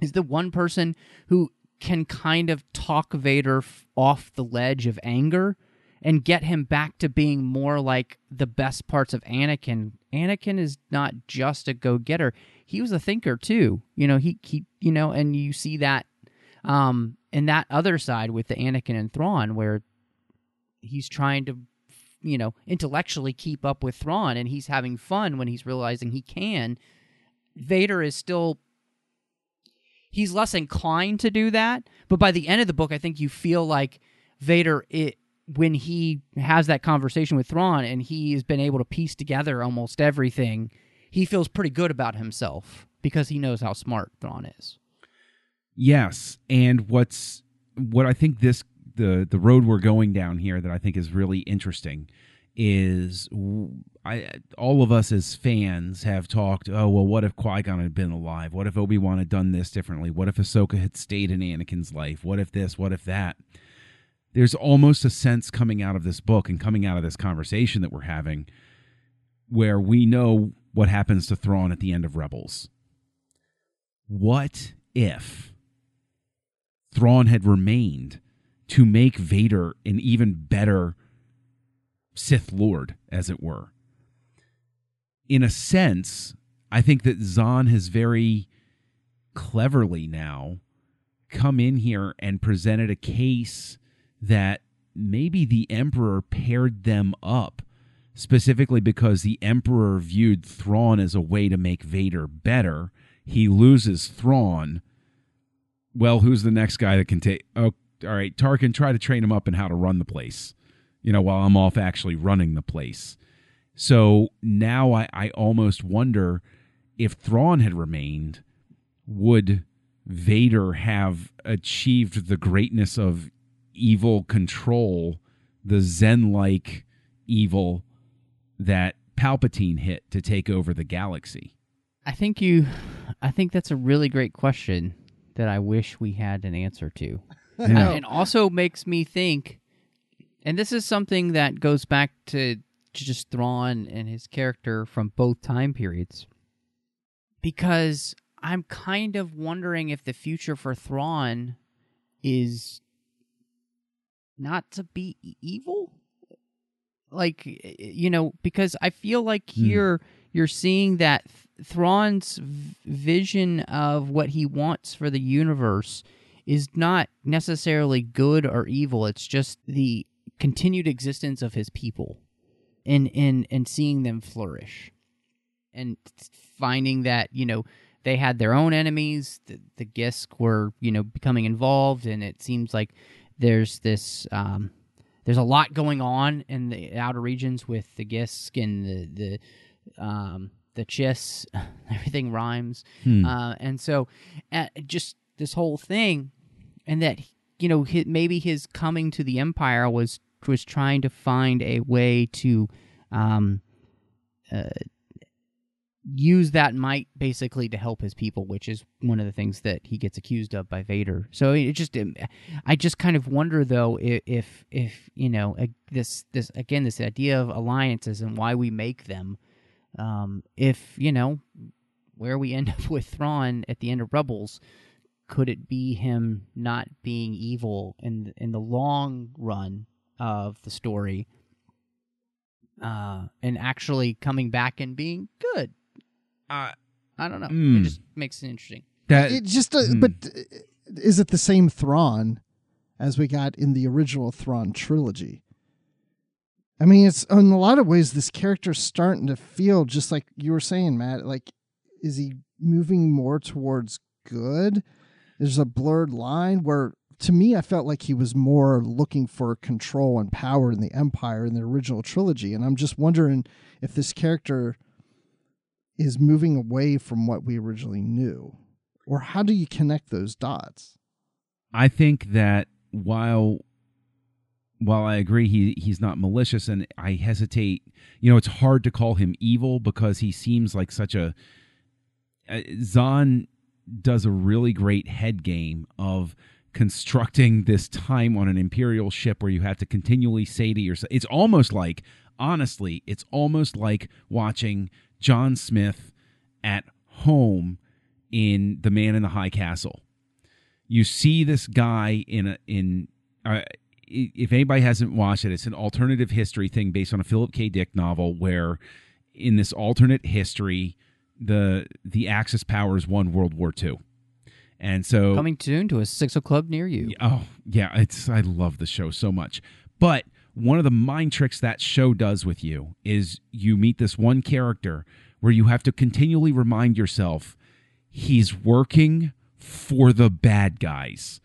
is the one person who can kind of talk Vader off the ledge of anger and get him back to being more like the best parts of Anakin. Anakin is not just a go-getter. He was a thinker too. You know, he you know, and you see that in that other side with the Anakin and Thrawn, where he's trying to, you know, intellectually keep up with Thrawn, and he's having fun when he's realizing he can. Vader is still... he's less inclined to do that, but by the end of the book, I think you feel like Vader, when he has that conversation with Thrawn and he has been able to piece together almost everything, he feels pretty good about himself because he knows how smart Thrawn is. Yes, and what I think the road we're going down here that I think is really interesting is all of us as fans have talked, oh, well, what if Qui-Gon had been alive? What if Obi-Wan had done this differently? What if Ahsoka had stayed in Anakin's life? What if this? What if that? There's almost a sense coming out of this book and coming out of this conversation that we're having where we know what happens to Thrawn at the end of Rebels. What if Thrawn had remained to make Vader an even better Sith Lord, as it were? In a sense, I think that Zahn has very cleverly now come in here and presented a case that maybe the Emperor paired them up specifically because the Emperor viewed Thrawn as a way to make Vader better. He loses Thrawn. Well, who's the next guy that can take... oh, all right, Tarkin, try to train him up in how to run the place, you know, while I'm off actually running the place. So now I almost wonder, if Thrawn had remained, would Vader have achieved the greatness of evil control, the Zen-like evil that Palpatine hit to take over the galaxy? I think that's a really great question that I wish we had an answer to. And also makes me think... and this is something that goes back to just Thrawn and his character from both time periods, because I'm kind of wondering if the future for Thrawn is not to be evil. Like, you know, because I feel like here you're seeing that Thrawn's vision of what he wants for the universe is not necessarily good or evil. It's just the continued existence of his people and seeing them flourish and finding that, you know, they had their own enemies. The Gisk were, you know, becoming involved, and it seems like there's this there's a lot going on in the outer regions with the Gisk and the Chiss. Everything rhymes. And so just this whole thing, and that, you know, maybe his coming to the Empire was trying to find a way to use that might basically to help his people, which is one of the things that he gets accused of by Vader. So it just, I just kind of wonder though if you know, this again, this idea of alliances and why we make them, if, you know, where we end up with Thrawn at the end of Rebels. Could it be him not being evil in the long run of the story, and actually coming back and being good? I don't know. It just makes it interesting. But is it the same Thrawn as we got in the original Thrawn trilogy? I mean, it's in a lot of ways this character's starting to feel just like you were saying, Matt. Like, is he moving more towards good? There's a blurred line where, to me, I felt like he was more looking for control and power in the Empire in the original trilogy. And I'm just wondering if this character is moving away from what we originally knew. Or how do you connect those dots? I think that while I agree he's not malicious, and I hesitate, it's hard to call him evil because he seems like such a... Zahn does a really great head game of constructing this time on an Imperial ship where you have to continually say to yourself... It's almost like, honestly, it's almost like watching John Smith at home in The Man in the High Castle. You see this guy if anybody hasn't watched it, it's an alternative history thing based on a Philip K. Dick novel where in this alternate history, the Axis powers won World War II. And so coming soon to a 602 Club near you. Oh yeah. I love the show so much, but one of the mind tricks that show does with you is you meet this one character where you have to continually remind yourself he's working for the bad guys.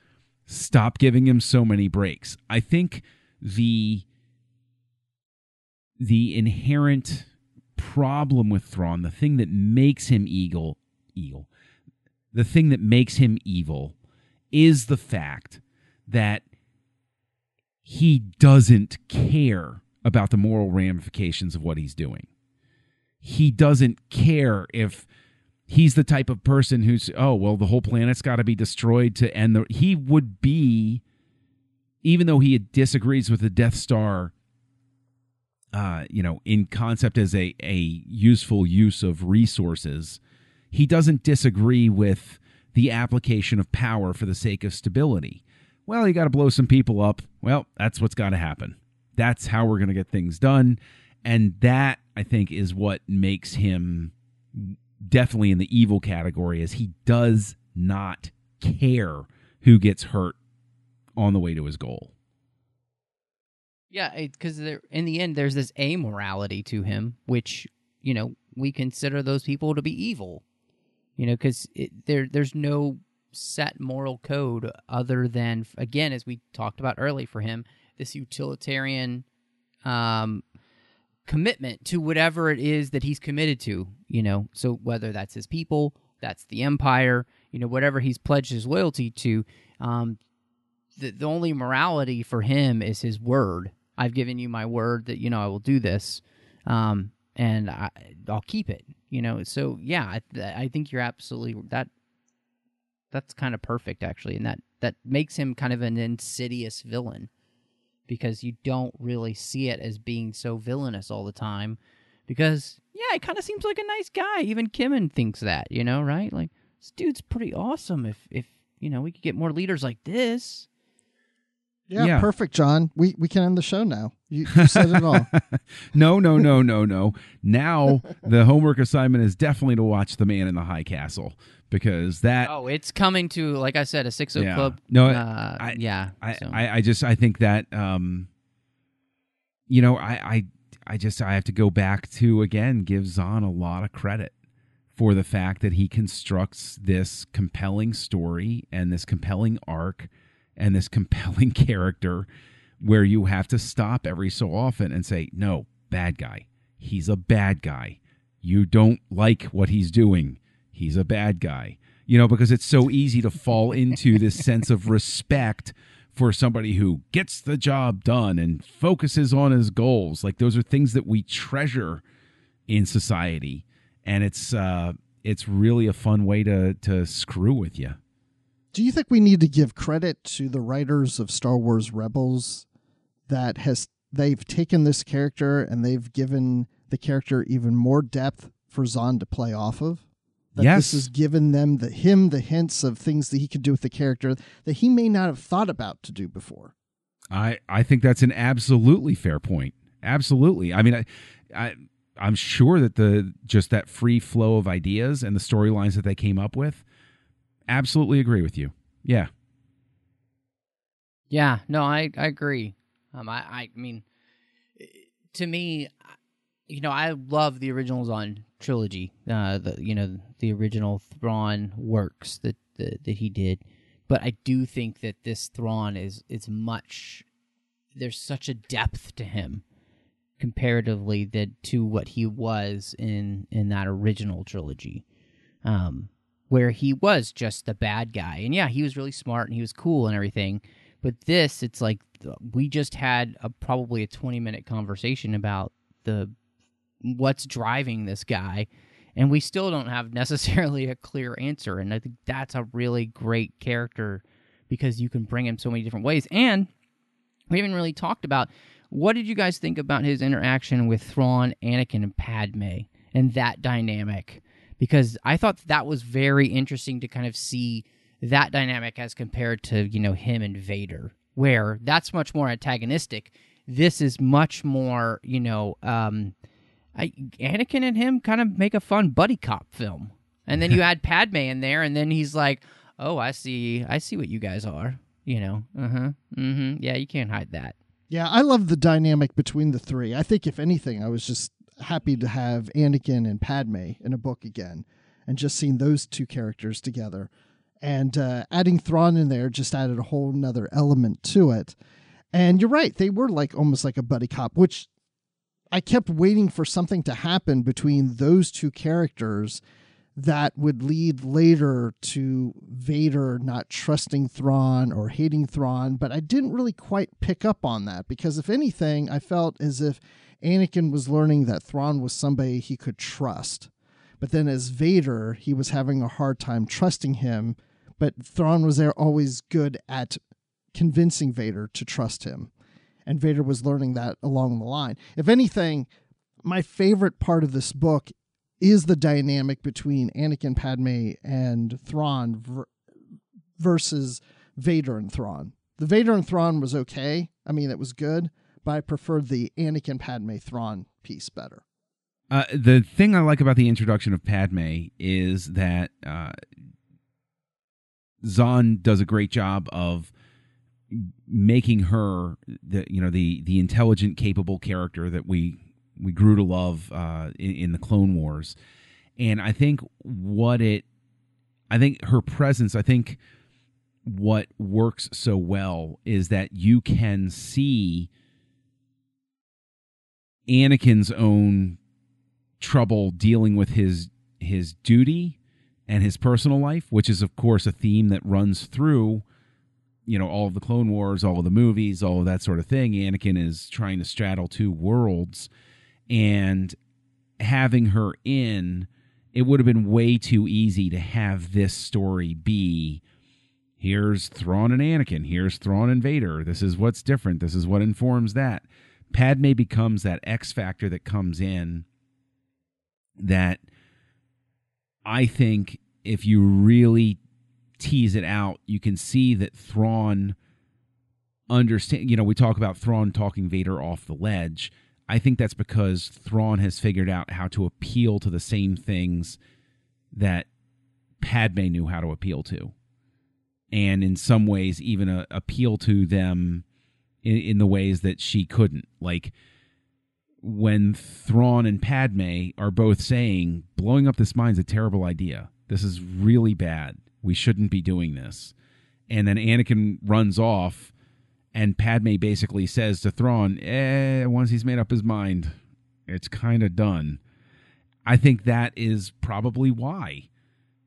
Stop giving him so many breaks. I think the inherent problem with Thrawn, the thing that makes him the thing that makes him evil is the fact that he doesn't care about the moral ramifications of what he's doing. He doesn't care if he's the type of person who's, the whole planet's got to be destroyed to end he would be, even though he disagrees with the Death Star, in concept as a useful use of resources, he doesn't disagree with the application of power for the sake of stability. Well, you got to blow some people up. Well, that's what's got to happen. That's how we're going to get things done. And that, I think, is what makes him definitely in the evil category, is he does not care who gets hurt on the way to his goal. Yeah, because in the end, there's this amorality to him, which, we consider those people to be evil, because there's no set moral code other than, again, as we talked about early for him, this utilitarian commitment to whatever it is that he's committed to, so whether that's his people, that's the Empire, whatever he's pledged his loyalty to, the only morality for him is his word. I've given you my word that, I will do this, and I'll keep it, So, yeah, I think you're absolutely... That's kind of perfect, actually, and that makes him kind of an insidious villain, because you don't really see it as being so villainous all the time, because, yeah, it kind of seems like a nice guy. Even Kimmen thinks that, right? Like, this dude's pretty awesome if we could get more leaders like this. Yeah. Perfect, John. We can end the show now. You said it all. No. Now the homework assignment is definitely to watch The Man in the High Castle. Because that... Oh, it's coming to, like I said, a 602 Club. No, I think that, I have to go back to, again, give Zahn a lot of credit for the fact that he constructs this compelling story and this compelling arc and this compelling character where you have to stop every so often and say, no, bad guy. He's a bad guy. You don't like what he's doing. He's a bad guy, because it's so easy to fall into this sense of respect for somebody who gets the job done and focuses on his goals. Like, those are things that we treasure in society. And it's really a fun way to screw with you. Do you think we need to give credit to the writers of Star Wars Rebels that they've taken this character and they've given the character even more depth for Zahn to play off of? That yes. This has given them the hints of things that he could do with the character that he may not have thought about to do before. I think that's an absolutely fair point. Absolutely. I mean, I I'm sure that that free flow of ideas and the storylines that they came up with, absolutely agree with you. Yeah. Yeah, no, I agree. I mean, to me, you know, I love the original Zahn trilogy. The original Thrawn works that he did, but I do think that this Thrawn is much. There's such a depth to him comparatively that to what he was in that original trilogy, where he was just the bad guy. And yeah, he was really smart and he was cool and everything. But this, it's like we just had probably a 20-minute conversation about what's driving this guy, and we still don't have necessarily a clear answer. And I think that's a really great character because you can bring him so many different ways. And we haven't really talked about, what did you guys think about his interaction with Thrawn, Anakin, and Padme and that dynamic? Because I thought that was very interesting to kind of see that dynamic as compared to, you know, him and Vader, where that's much more antagonistic. This is much more, you know, Anakin and him kind of make a fun buddy cop film. And then you add Padme in there, and then he's like, oh, I see what you guys are, you know. Uh-huh, mm-hmm, yeah, you can't hide that. Yeah, I love the dynamic between the three. I think, if anything, I was just happy to have Anakin and Padme in a book again and just seeing those two characters together. And adding Thrawn in there just added a whole nother element to it. And you're right, they were like almost like a buddy cop, which I kept waiting for something to happen between those two characters that would lead later to Vader not trusting Thrawn or hating Thrawn. But I didn't really quite pick up on that because, if anything, I felt as if Anakin was learning that Thrawn was somebody he could trust. But then as Vader, he was having a hard time trusting him. But Thrawn was there always good at convincing Vader to trust him. And Vader was learning that along the line. If anything, my favorite part of this book is the dynamic between Anakin, Padme, and Thrawn versus Vader and Thrawn. The Vader and Thrawn was okay. I mean, it was good. But I preferred the Anakin, Padme, Thrawn piece better. The thing I like about the introduction of Padme is that Zahn does a great job of making her the intelligent, capable character that we grew to love in the Clone Wars. And I think what works so well is that you can see Anakin's own trouble dealing with his duty and his personal life, which is, of course, a theme that runs through, you know, all of the Clone Wars, all of the movies, all of that sort of thing. Anakin is trying to straddle two worlds, and having her in, it would have been way too easy to have this story be, here's Thrawn and Anakin, here's Thrawn and Vader, this is what's different, this is what informs that. Padme becomes that X factor that comes in that I think if you really tease it out, you can see that Thrawn understand. You know, we talk about Thrawn talking Vader off the ledge. I think that's because Thrawn has figured out how to appeal to the same things that Padme knew how to appeal to. And in some ways, even appeal to them in the ways that she couldn't. Like, when Thrawn and Padme are both saying, blowing up this mine's a terrible idea. This is really bad. We shouldn't be doing this. And then Anakin runs off, and Padme basically says to Thrawn, once he's made up his mind, it's kind of done. I think that is probably why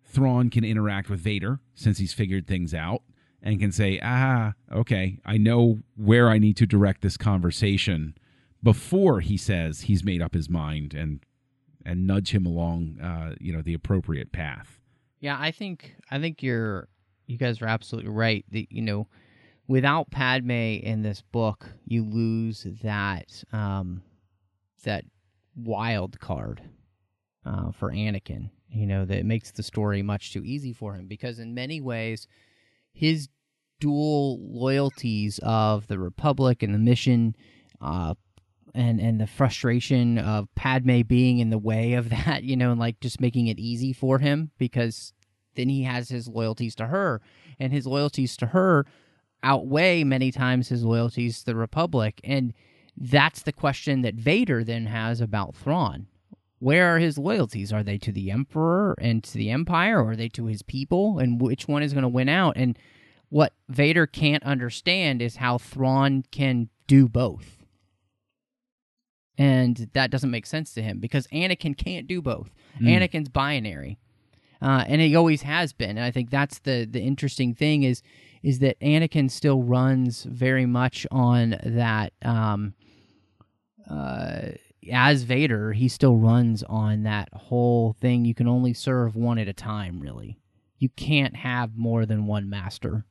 Thrawn can interact with Vader, since he's figured things out, and can say, okay, I know where I need to direct this conversation before he says he's made up his mind, and nudge him along, the appropriate path. Yeah, I think you guys are absolutely right that, you know, without Padme in this book, you lose that that wild card for Anakin. You know, that makes the story much too easy for him, because in many ways, his dual loyalties of the Republic and the mission and the frustration of Padme being in the way of that, you know, and like just making it easy for him, because then he has his loyalties to her, and his loyalties to her outweigh many times his loyalties to the Republic. And that's the question that Vader then has about Thrawn. Where are his loyalties? Are they to the Emperor and to the Empire, or are they to his people? And which one is going to win out? And what Vader can't understand is how Thrawn can do both. And that doesn't make sense to him, because Anakin can't do both. Anakin's binary. And he always has been. And I think that's the interesting thing is that Anakin still runs very much on that... as Vader, he still runs on that whole thing. You can only serve one at a time, really. You can't have more than one master.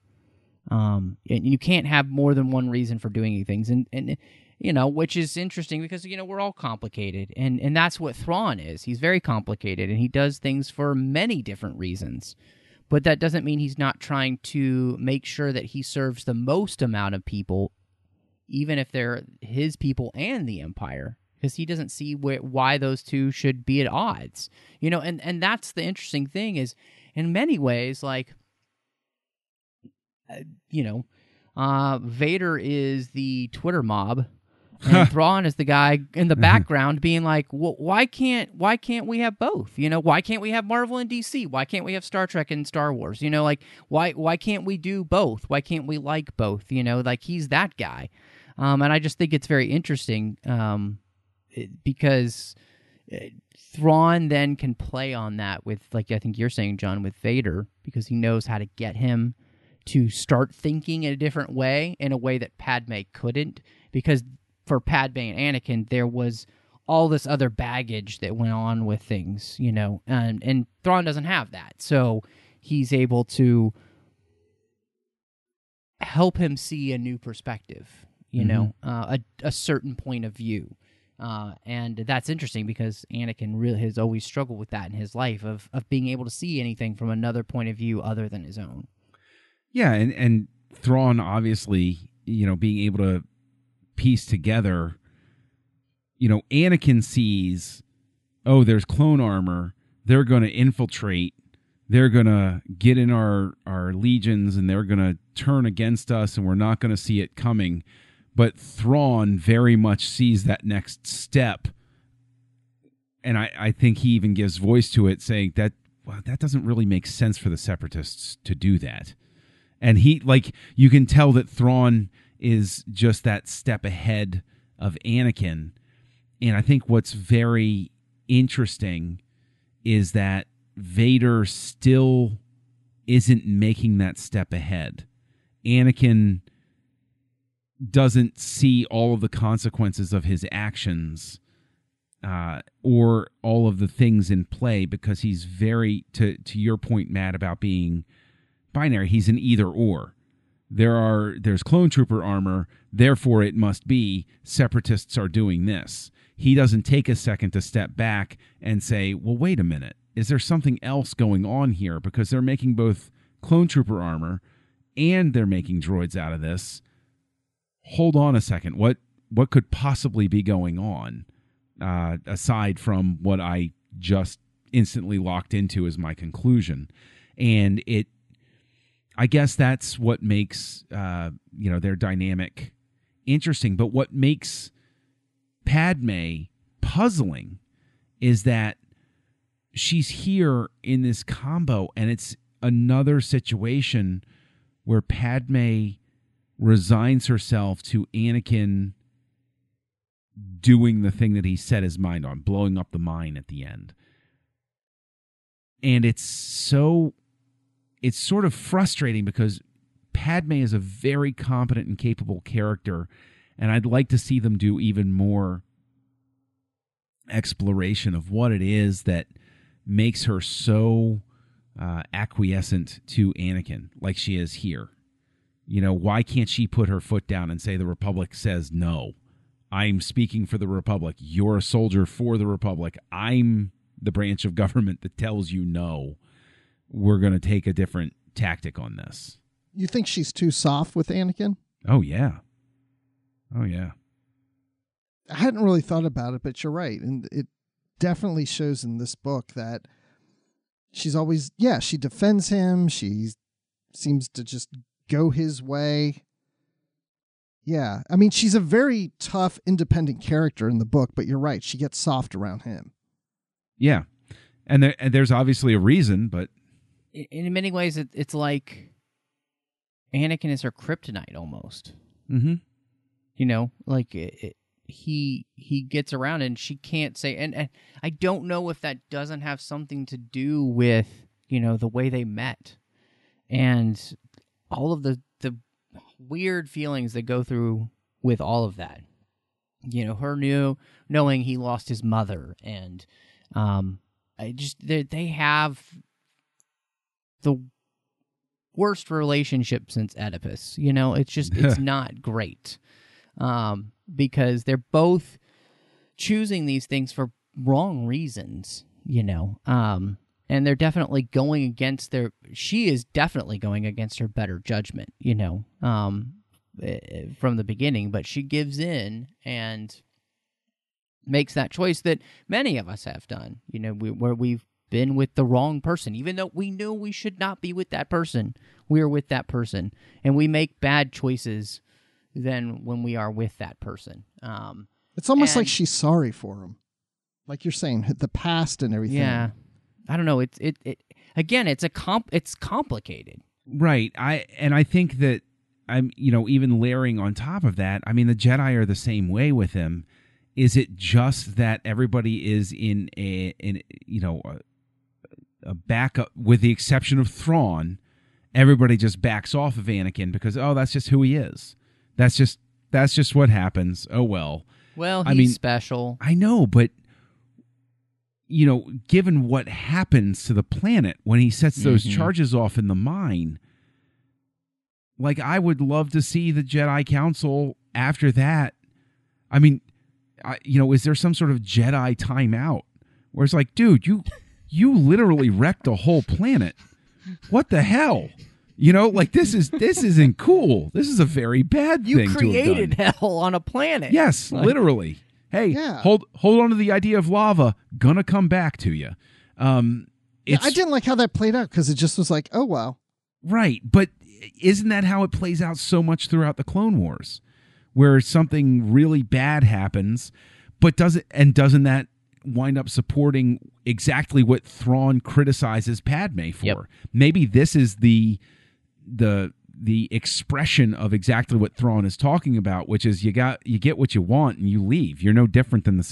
And you can't have more than one reason for doing things. And you know, which is interesting because, you know, we're all complicated. And that's what Thrawn is. He's very complicated, and he does things for many different reasons. But that doesn't mean he's not trying to make sure that he serves the most amount of people, even if they're his people and the Empire. Because he doesn't see why those two should be at odds, you know. And that's the interesting thing is, in many ways, like, you know, Vader is the Twitter mob, and Thrawn is the guy in the background being like, well, why can't we have both? You know, why can't we have Marvel and DC? Why can't we have Star Trek and Star Wars? You know, like why can't we do both? Why can't we like both? You know, like he's that guy, and I just think it's very interesting. Because Thrawn then can play on that with, like I think you're saying, John, with Vader, because he knows how to get him to start thinking in a different way, in a way that Padme couldn't. Because for Padme and Anakin, there was all this other baggage that went on with things, you know, and Thrawn doesn't have that. So he's able to help him see a new perspective, you know, a certain point of view. And that's interesting because Anakin really has always struggled with that in his life of being able to see anything from another point of view other than his own. Yeah, and Thrawn obviously, you know, being able to piece together, you know, Anakin sees, oh, there's clone armor. They're going to infiltrate. They're going to get in our legions, and they're going to turn against us, and we're not going to see it coming. But Thrawn very much sees that next step, and I think he even gives voice to it, saying that, well, that doesn't really make sense for the Separatists to do that. And he, like, you can tell that Thrawn is just that step ahead of Anakin. And I think what's very interesting is that Vader still isn't making that step ahead. Anakin doesn't see all of the consequences of his actions or all of the things in play, because he's very, to your point, Matt, about being binary, he's an either or. There's clone trooper armor, therefore it must be Separatists are doing this. He doesn't take a second to step back and say, well, wait a minute, is there something else going on here? Because they're making both clone trooper armor and they're making droids out of this. Hold on a second. What could possibly be going on aside from what I just instantly locked into as my conclusion? And it, I guess that's what makes you know, their dynamic interesting. But what makes Padme puzzling is that she's here in this combo, and it's another situation where Padme resigns herself to Anakin doing the thing that he set his mind on, blowing up the mine at the end. And it's sort of frustrating because Padme is a very competent and capable character, and I'd like to see them do even more exploration of what it is that makes her so acquiescent to Anakin, like she is here. You know, why can't she put her foot down and say the Republic says no? I'm speaking for the Republic. You're a soldier for the Republic. I'm the branch of government that tells you no. We're going to take a different tactic on this. You think she's too soft with Anakin? Oh, yeah. I hadn't really thought about it, but you're right. And it definitely shows in this book that she's always, yeah, she defends him. She seems to just go his way. Yeah. I mean, she's a very tough, independent character in the book, but you're right. She gets soft around him. Yeah. And there's obviously a reason, but in many ways, it's like Anakin is her kryptonite almost. Mm-hmm. You know, like he gets around and she can't say. And I don't know if that doesn't have something to do with, you know, the way they met and all of the weird feelings that go through with all of that. You know, her knowing he lost his mother, and I just they have the worst relationship since Oedipus. You know, it's just it's not great. Because they're both choosing these things for wrong reasons, you know. And they're definitely going against she is definitely going against her better judgment, you know, from the beginning, but she gives in and makes that choice that many of us have done, you know, where we've been with the wrong person. Even though we knew we should not be with that person, we're with that person, and we make bad choices than when we are with that person. It's almost like she's sorry for him. Like you're saying, the past and everything. Yeah. I don't know. It's complicated. Right. I think that I'm, you know, even layering on top of that, I mean, the Jedi are the same way with him. Is it just that everybody is in a backup, with the exception of Thrawn, everybody just backs off of Anakin because, oh, that's just who he is. That's just what happens. Oh, well. Well, he's special. I know, but, you know, given what happens to the planet when he sets those charges off in the mine, like, I would love to see the Jedi Council after that. I mean, is there some sort of Jedi timeout where it's like, dude, you literally wrecked a whole planet. What the hell? You know, like, this isn't cool. This is a very bad thing to have done. You created hell on a planet. Yes, like, literally. Hey, yeah. Hold on to the idea of lava. Gonna come back to you. I didn't like how that played out because it just was like, oh, wow. Right, but isn't that how it plays out so much throughout the Clone Wars, where something really bad happens, but doesn't that wind up supporting exactly what Thrawn criticizes Padme for? Yep. Maybe this is the expression of exactly what Thrawn is talking about, which is you get what you want and you leave. You're no different than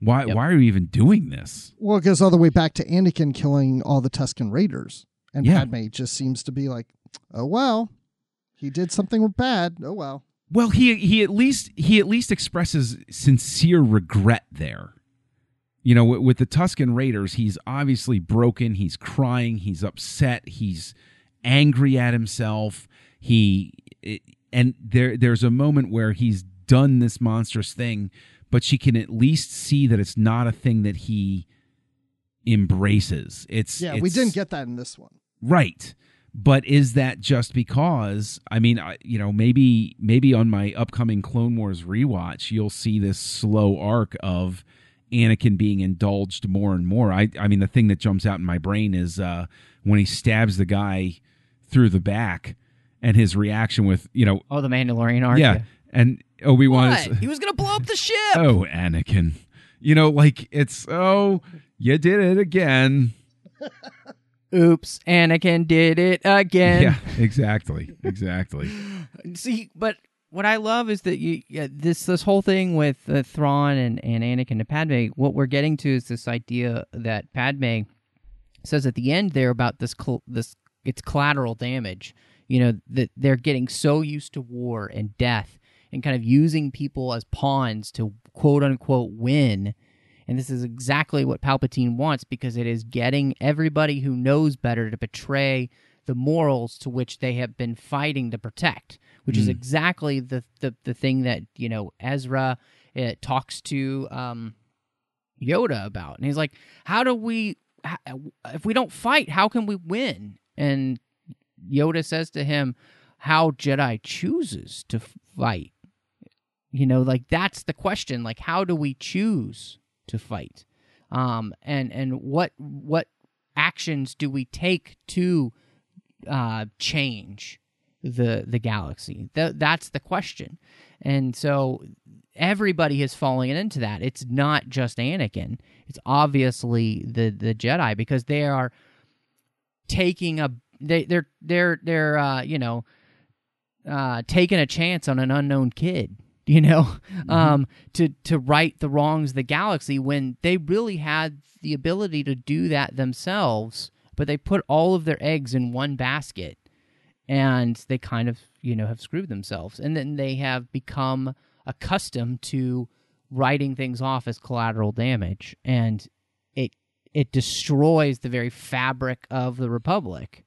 why are you even doing this? Well, it goes all the way back to Anakin killing all the Tusken Raiders, and Padme just seems to be like, oh, well, he did something bad. Oh, well. Well, he at least expresses sincere regret there. You know, with the Tusken Raiders, he's obviously broken. He's crying. He's upset. He's angry at himself. And there's a moment where he's done this monstrous thing, but she can at least see that it's not a thing that he embraces. We didn't get that in this one. Right. But is that just because, maybe on my upcoming Clone Wars rewatch, you'll see this slow arc of Anakin being indulged more and more. I mean, the thing that jumps out in my brain is when he stabs the guy through the back and his reaction with, you know... Oh, the Mandalorian arc. Yeah, and Obi-Wan is... He was going to blow up the ship! Oh, Anakin. You know, like, it's, oh, you did it again. Oops, Anakin did it again. Yeah, exactly. See, but... What I love is that this whole thing with Thrawn and Anakin and Padme, what we're getting to is this idea that Padme says at the end there about this it's collateral damage. You know, that they're getting so used to war and death and kind of using people as pawns to quote-unquote win. And this is exactly what Palpatine wants, because it is getting everybody who knows better to betray the morals to which they have been fighting to protect, which is exactly the thing that, you know, Ezra talks to Yoda about. And he's like, if we don't fight, how can we win? And Yoda says to him, how Jedi chooses to fight. You know, like, that's the question. Like, how do we choose to fight? And what actions do we take to change the galaxy? That's the question. And so everybody has fallen into that. It's not just Anakin. It's obviously the Jedi, because they are taking a taking a chance on an unknown kid. You know, to right the wrongs of the galaxy, when they really had the ability to do that themselves, but they put all of their eggs in one basket, and they kind of, you know, have screwed themselves. And then they have become accustomed to writing things off as collateral damage, and it destroys the very fabric of the Republic.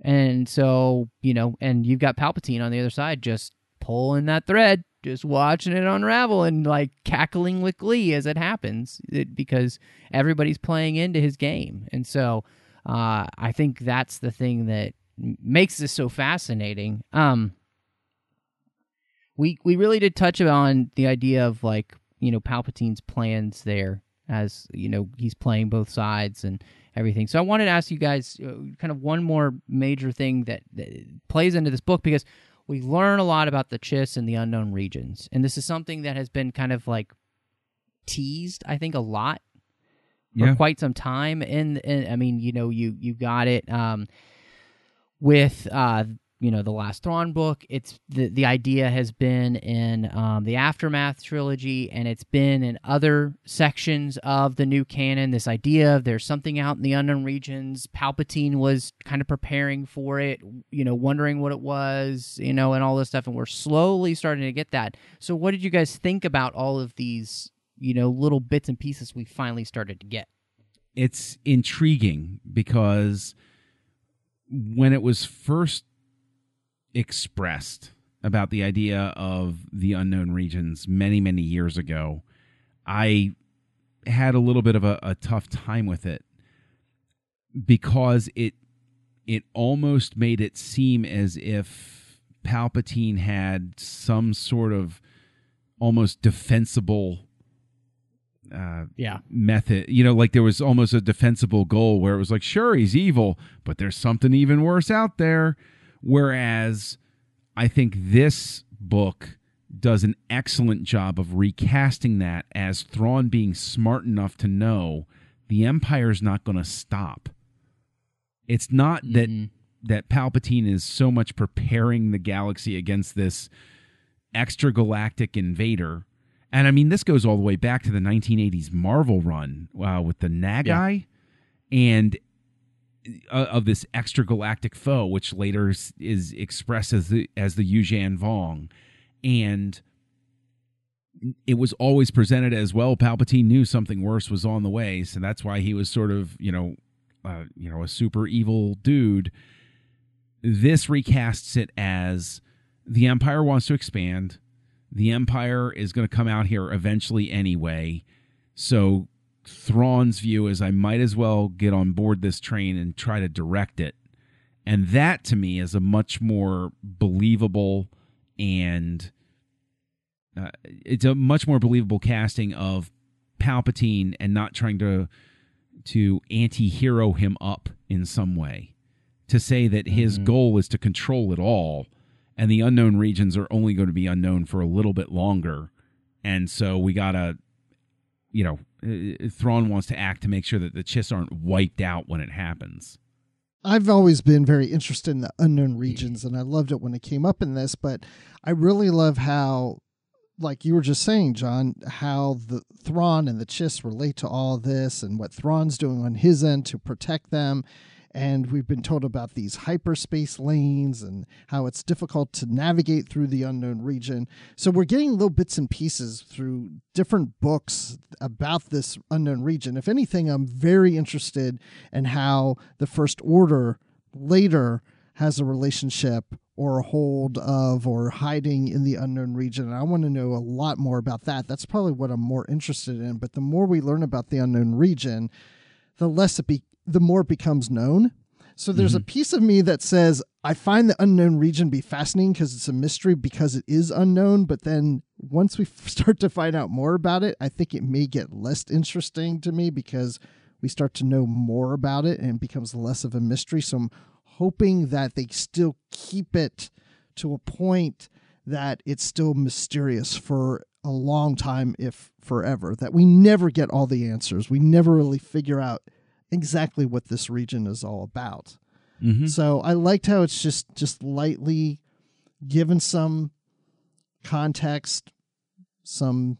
And so, you know, and you've got Palpatine on the other side just pulling that thread, just watching it unravel and, like, cackling with glee as it happens, because everybody's playing into his game. And so I think that's the thing that makes this so fascinating. We really did touch on the idea of, like, you know, Palpatine's plans there, as, you know, he's playing both sides and everything. So I wanted to ask you guys kind of one more major thing that plays into this book, because we learn a lot about the Chiss and the Unknown Regions, and this is something that has been kind of, like, teased, I think, a lot for quite some time. And I mean, you know, you got it with the last Thrawn book. It's the idea has been in the Aftermath trilogy, and it's been in other sections of the new canon. This idea of there's something out in the Unknown Regions. Palpatine was kind of preparing for it, you know, wondering what it was, you know, and all this stuff. And we're slowly starting to get that. So what did you guys think about all of these, you know, little bits and pieces we finally started to get? It's intriguing, because when it was first expressed about the idea of the Unknown Regions many, many years ago, I had a little bit of a tough time with it, because it almost made it seem as if Palpatine had some sort of almost defensible method, you know, like there was almost a defensible goal where it was like, sure, he's evil, but there's something even worse out there. Whereas I think this book does an excellent job of recasting that as Thrawn being smart enough to know the Empire's not going to stop. It's not that Palpatine is so much preparing the galaxy against this extragalactic invader. And I mean, this goes all the way back to the 1980s Marvel run with the Nagai and of this extragalactic foe, which later is expressed as the Yuuzhan Vong. And it was always presented as, well, Palpatine knew something worse was on the way, so that's why he was sort of, a super evil dude. This recasts it as the Empire wants to expand. The Empire is going to come out here eventually anyway. So Thrawn's view is, I might as well get on board this train and try to direct it. And that, to me, is a much more believable casting of Palpatine, and not trying to anti-hero him up in some way. To say that his goal is to control it all, and the Unknown Regions are only going to be unknown for a little bit longer. And so we got to, you know, Thrawn wants to act to make sure that the Chiss aren't wiped out when it happens. I've always been very interested in the Unknown Regions, and I loved it when it came up in this, but I really love how, like you were just saying, John, how the Thrawn and the Chiss relate to all this, and what Thrawn's doing on his end to protect them. And we've been told about these hyperspace lanes and how it's difficult to navigate through the Unknown Region. So we're getting little bits and pieces through different books about this Unknown Region. If anything, I'm very interested in how the First Order later has a relationship or a hold of or hiding in the Unknown Region. And I want to know a lot more about that. That's probably what I'm more interested in. But the more we learn about the Unknown Region, the more it becomes known. So there's a piece of me that says, I find the unknown region be fascinating because it's a mystery, because it is unknown. But then once we start to find out more about it, I think it may get less interesting to me because we start to know more about it and it becomes less of a mystery. So I'm hoping that they still keep it to a point that it's still mysterious for a long time, if forever, that we never get all the answers. We never really figure out exactly what this region is all about. Mm-hmm. So I liked how it's just lightly given some context, some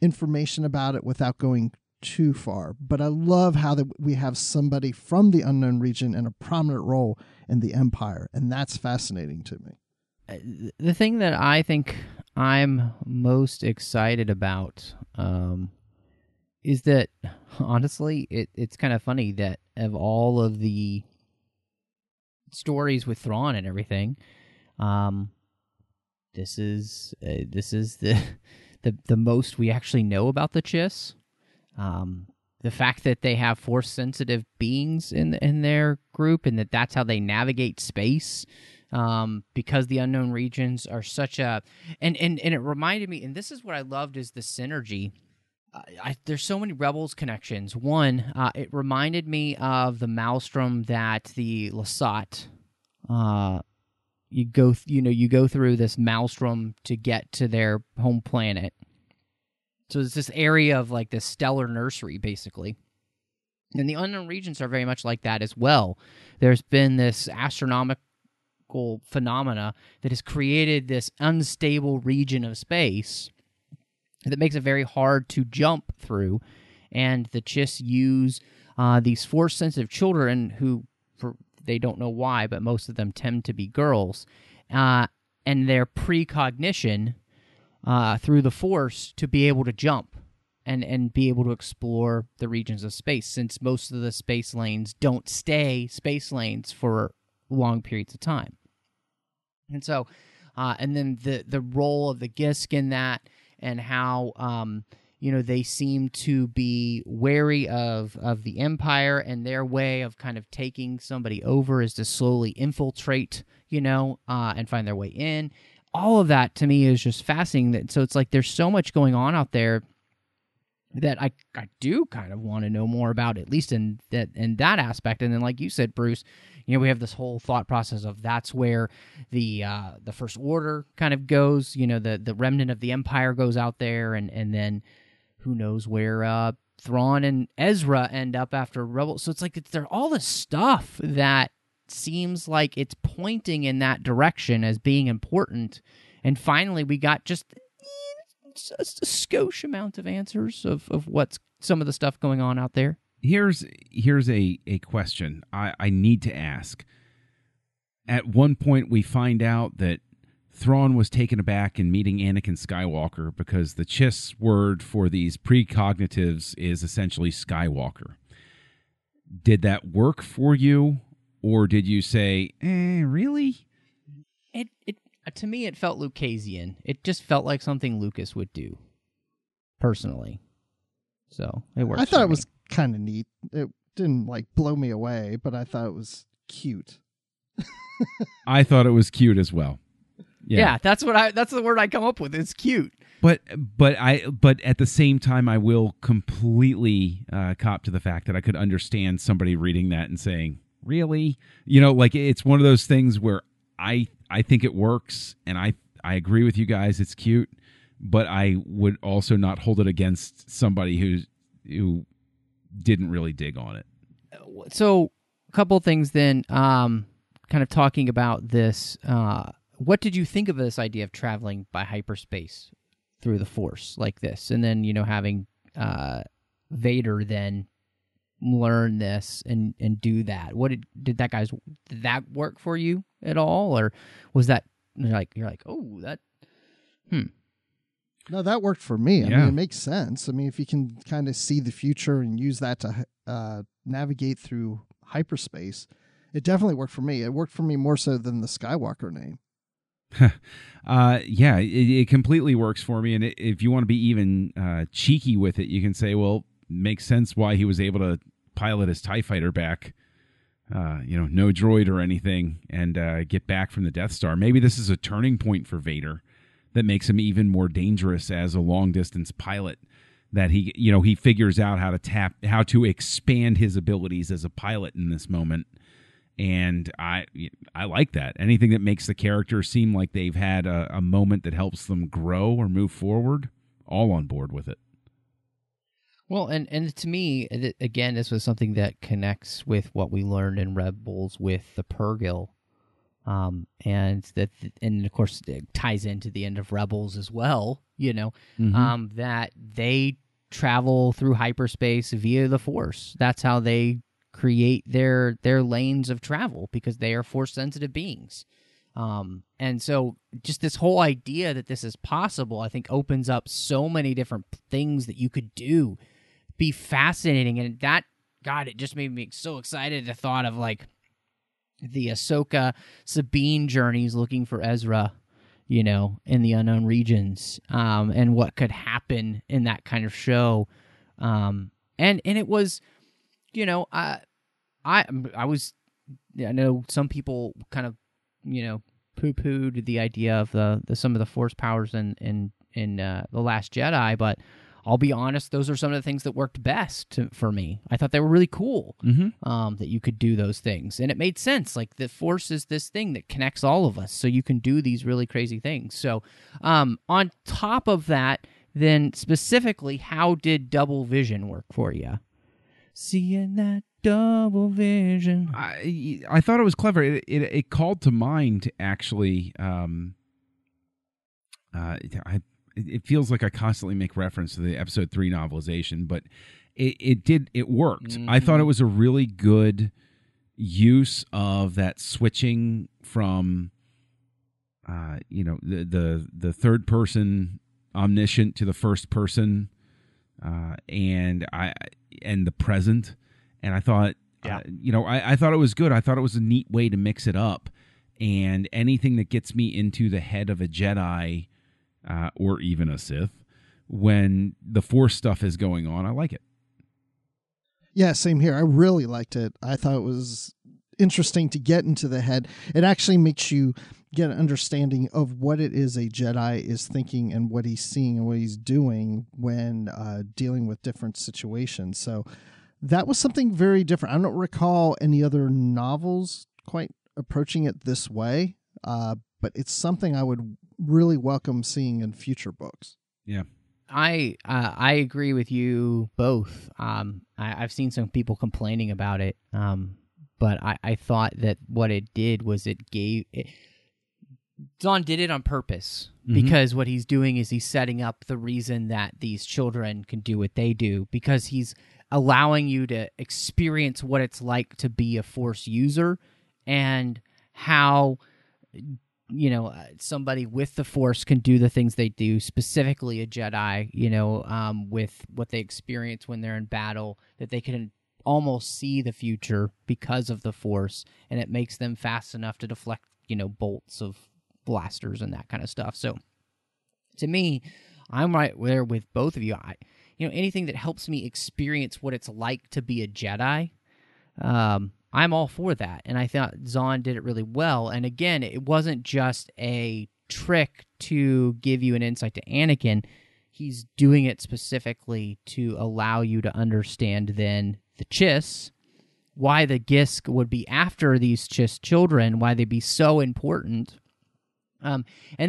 information about it without going too far. But I love how that we have somebody from the unknown region in a prominent role in the Empire, and that's fascinating to me. The thing that I think I'm most excited about is that, honestly, it's kind of funny that of all of the stories with Thrawn and everything, this is the most we actually know about the Chiss. The fact that they have Force-sensitive beings in their group, and that's how they navigate space, because the unknown regions are such a... And it reminded me, and this is what I loved, is the synergy. There's so many Rebels connections. One, it reminded me of the Maelstrom that the Lasat, you go through this Maelstrom to get to their home planet. So it's this area of like this stellar nursery, basically. And the unknown regions are very much like that as well. There's been this astronomical phenomena that has created this unstable region of space that makes it very hard to jump through, and the Chiss use these Force-sensitive children who, they don't know why, but most of them tend to be girls, and their precognition through the Force to be able to jump and be able to explore the regions of space, since most of the space lanes don't stay space lanes for long periods of time. And so, and then the role of the Gisk in that, and how they seem to be wary of the Empire, and their way of kind of taking somebody over is to slowly infiltrate, and find their way in. All of that to me is just fascinating. So it's like there's so much going on out there that I do kind of want to know more about, at least in that aspect. And then, like you said, Bruce, we have this whole thought process of that's where the First Order kind of goes. The remnant of the Empire goes out there, and then who knows where Thrawn and Ezra end up after Rebels. So it's like there's all this stuff that seems like it's pointing in that direction as being important. And finally, we got just a skosh amount of answers of what's some of the stuff going on out there. Here's a question I need to ask. At one point, we find out that Thrawn was taken aback in meeting Anakin Skywalker because the Chiss word for these precognitives is essentially Skywalker. Did that work for you, or did you say, really? It to me, it felt Lucasian. It just felt like something Lucas would do, personally. So it worked. I thought it was kind of neat. It didn't blow me away, but I thought it was cute. I thought it was cute as well. Yeah, that's the word I come up with. It's cute. But at the same time, I will completely cop to the fact that I could understand somebody reading that and saying, "Really?" It's one of those things where I think it works, and I agree with you guys. It's cute, but I would also not hold it against somebody who didn't really dig on it. So a couple of things then, kind of talking about this. What did you think of this idea of traveling by hyperspace through the Force like this? And then, having Vader then learn this and do that. What did that work for you at all, or was that No, that worked for me. Yeah. I mean, it makes sense. I mean, if you can kind of see the future and use that to navigate through hyperspace, it definitely worked for me. It worked for me more so than the Skywalker name. Yeah, it completely works for me. And if you want to be even cheeky with it, you can say, well, makes sense why he was able to pilot his TIE fighter back no droid or anything, and get back from the Death Star. Maybe this is a turning point for Vader that makes him even more dangerous as a long-distance pilot, that he figures out how to expand his abilities as a pilot in this moment. And I like that. Anything that makes the character seem like they've had a moment that helps them grow or move forward, all on board with it. Well, and to me, again, this was something that connects with what we learned in Rebels with the Purrgil. And of course, it ties into the end of Rebels as well, mm-hmm. That they travel through hyperspace via the Force. That's how they create their lanes of travel, because they are Force-sensitive beings. And so just this whole idea that this is possible, I think, opens up so many different things that you could do. Be fascinating. And that, God, it just made me so excited, the thought of, like, the Ahsoka Sabine journeys looking for Ezra, in the Unknown Regions, and what could happen in that kind of show. And it was... I know some people kind of, poo-pooed the idea of some of the Force powers in The Last Jedi, but I'll be honest, those are some of the things that worked best for me. I thought they were really cool, mm-hmm. That you could do those things, and it made sense. Like, the Force is this thing that connects all of us, so you can do these really crazy things. So, on top of that, then specifically, how did double vision work for you? Seeing that double vision. I thought it was clever. It called to mind, actually. It feels like I constantly make reference to the episode 3 novelization, but it worked. Mm-hmm. I thought it was a really good use of that switching from, the third person omniscient to the first person. And the present, and I thought, I thought it was good. I thought it was a neat way to mix it up, and anything that gets me into the head of a Jedi, or even a Sith, when the Force stuff is going on, I like it. Yeah, same here. I really liked it. I thought it was interesting to get into the head. It actually makes you get an understanding of what it is a Jedi is thinking and what he's seeing and what he's doing when dealing with different situations. So that was something very different. I don't recall any other novels quite approaching it this way, but it's something I would really welcome seeing in future books. Yeah. I agree with you both. I've seen some people complaining about it, but I thought that what it did was it gave... Don did it on purpose, because mm-hmm. what he's doing is he's setting up the reason that these children can do what they do, because he's allowing you to experience what it's like to be a Force user, and how, somebody with the Force can do the things they do, specifically a Jedi, with what they experience when they're in battle, that they can almost see the future because of the Force, and it makes them fast enough to deflect, bolts of blasters and that kind of stuff. So to me, I'm right there with both of you. Anything that helps me experience what it's like to be a Jedi, I'm all for that. And I thought Zahn did it really well. And again, it wasn't just a trick to give you an insight to Anakin. He's doing it specifically to allow you to understand then the Chiss, why the Gisk would be after these Chiss children, why they'd be so important, and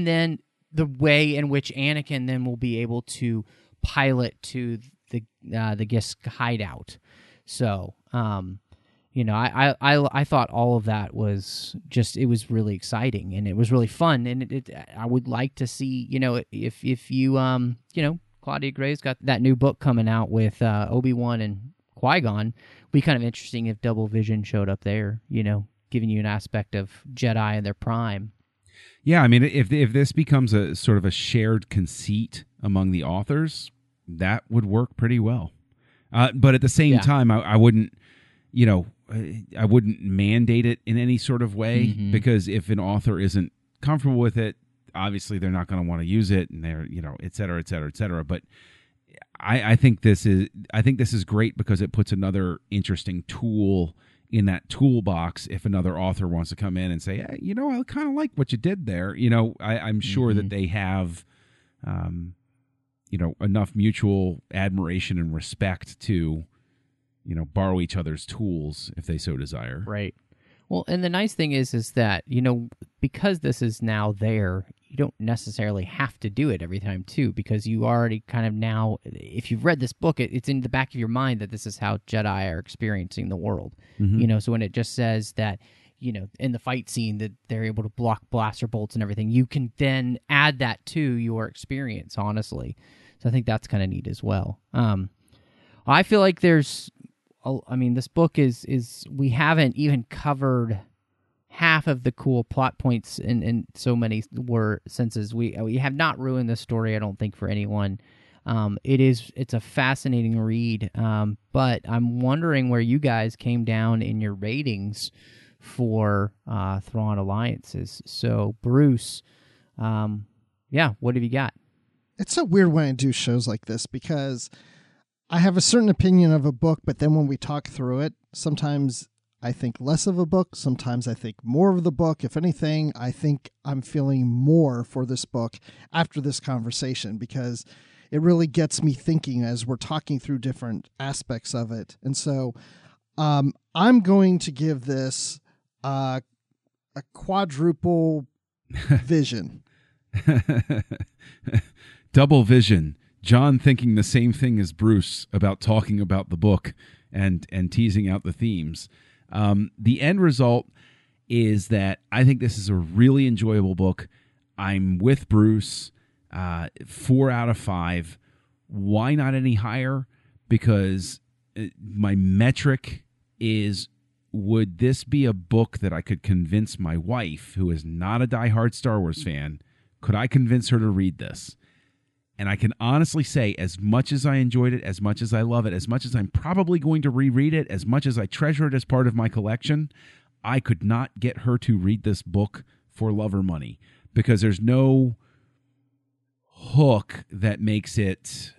then the way in which Anakin then will be able to pilot to the Gisk hideout. So, I thought all of that was just, it was really exciting, and it was really fun, and I would like to see, if you, Claudia Gray's got that new book coming out with Obi-Wan and Qui-Gon, would be kind of interesting if double vision showed up there, giving you an aspect of Jedi in their prime. Yeah, I mean, if this becomes a sort of a shared conceit among the authors, that would work pretty well. But at the same time, I wouldn't, I wouldn't mandate it in any sort of way, mm-hmm. because if an author isn't comfortable with it, obviously they're not going to want to use it, and they're, et cetera, et cetera, et cetera. But I think this is great, because it puts another interesting tool in that toolbox if another author wants to come in and say, hey, you know, I kind of like what you did there. You know, I'm sure that they have, you know, enough mutual admiration and respect to, you know, borrow each other's tools if they so desire. Right. Well, and the nice thing is that, you know, because this is now there, you don't necessarily have to do it every time too, because you already kind of now, if you've read this book, it's in the back of your mind that this is how Jedi are experiencing the world. You know, so when it just says that, you know, in the fight scene that they're able to block blaster bolts and everything, you can then add that to your experience, honestly. So I think that's kind of neat as well. I feel like there's, I mean, this book is we haven't even covered half of the cool plot points in so many senses. We have not ruined this story, I don't think, for anyone. It's a fascinating read, but I'm wondering where you guys came down in your ratings for Thrawn Alliances. So, Bruce, what have you got? It's so weird when I do shows like this because I have a certain opinion of a book, but then when we talk through it, sometimes I think less of a book. Sometimes I think more of the book. If anything, I think I'm feeling more for this book after this conversation because it really gets me thinking as we're talking through different aspects of it. And so I'm going to give this a quadruple vision. Double vision. John thinking the same thing as Bruce about talking about the book and teasing out the themes. The end result is that I think this is a really enjoyable book. I'm with Bruce, 4 out of 5. Why not any higher? Because my metric is, would this be a book that I could convince my wife, who is not a diehard Star Wars fan, could I convince her to read this? And I can honestly say, as much as I enjoyed it, as much as I love it, as much as I'm probably going to reread it, as much as I treasure it as part of my collection, I could not get her to read this book for love or money because there's no hook that makes it,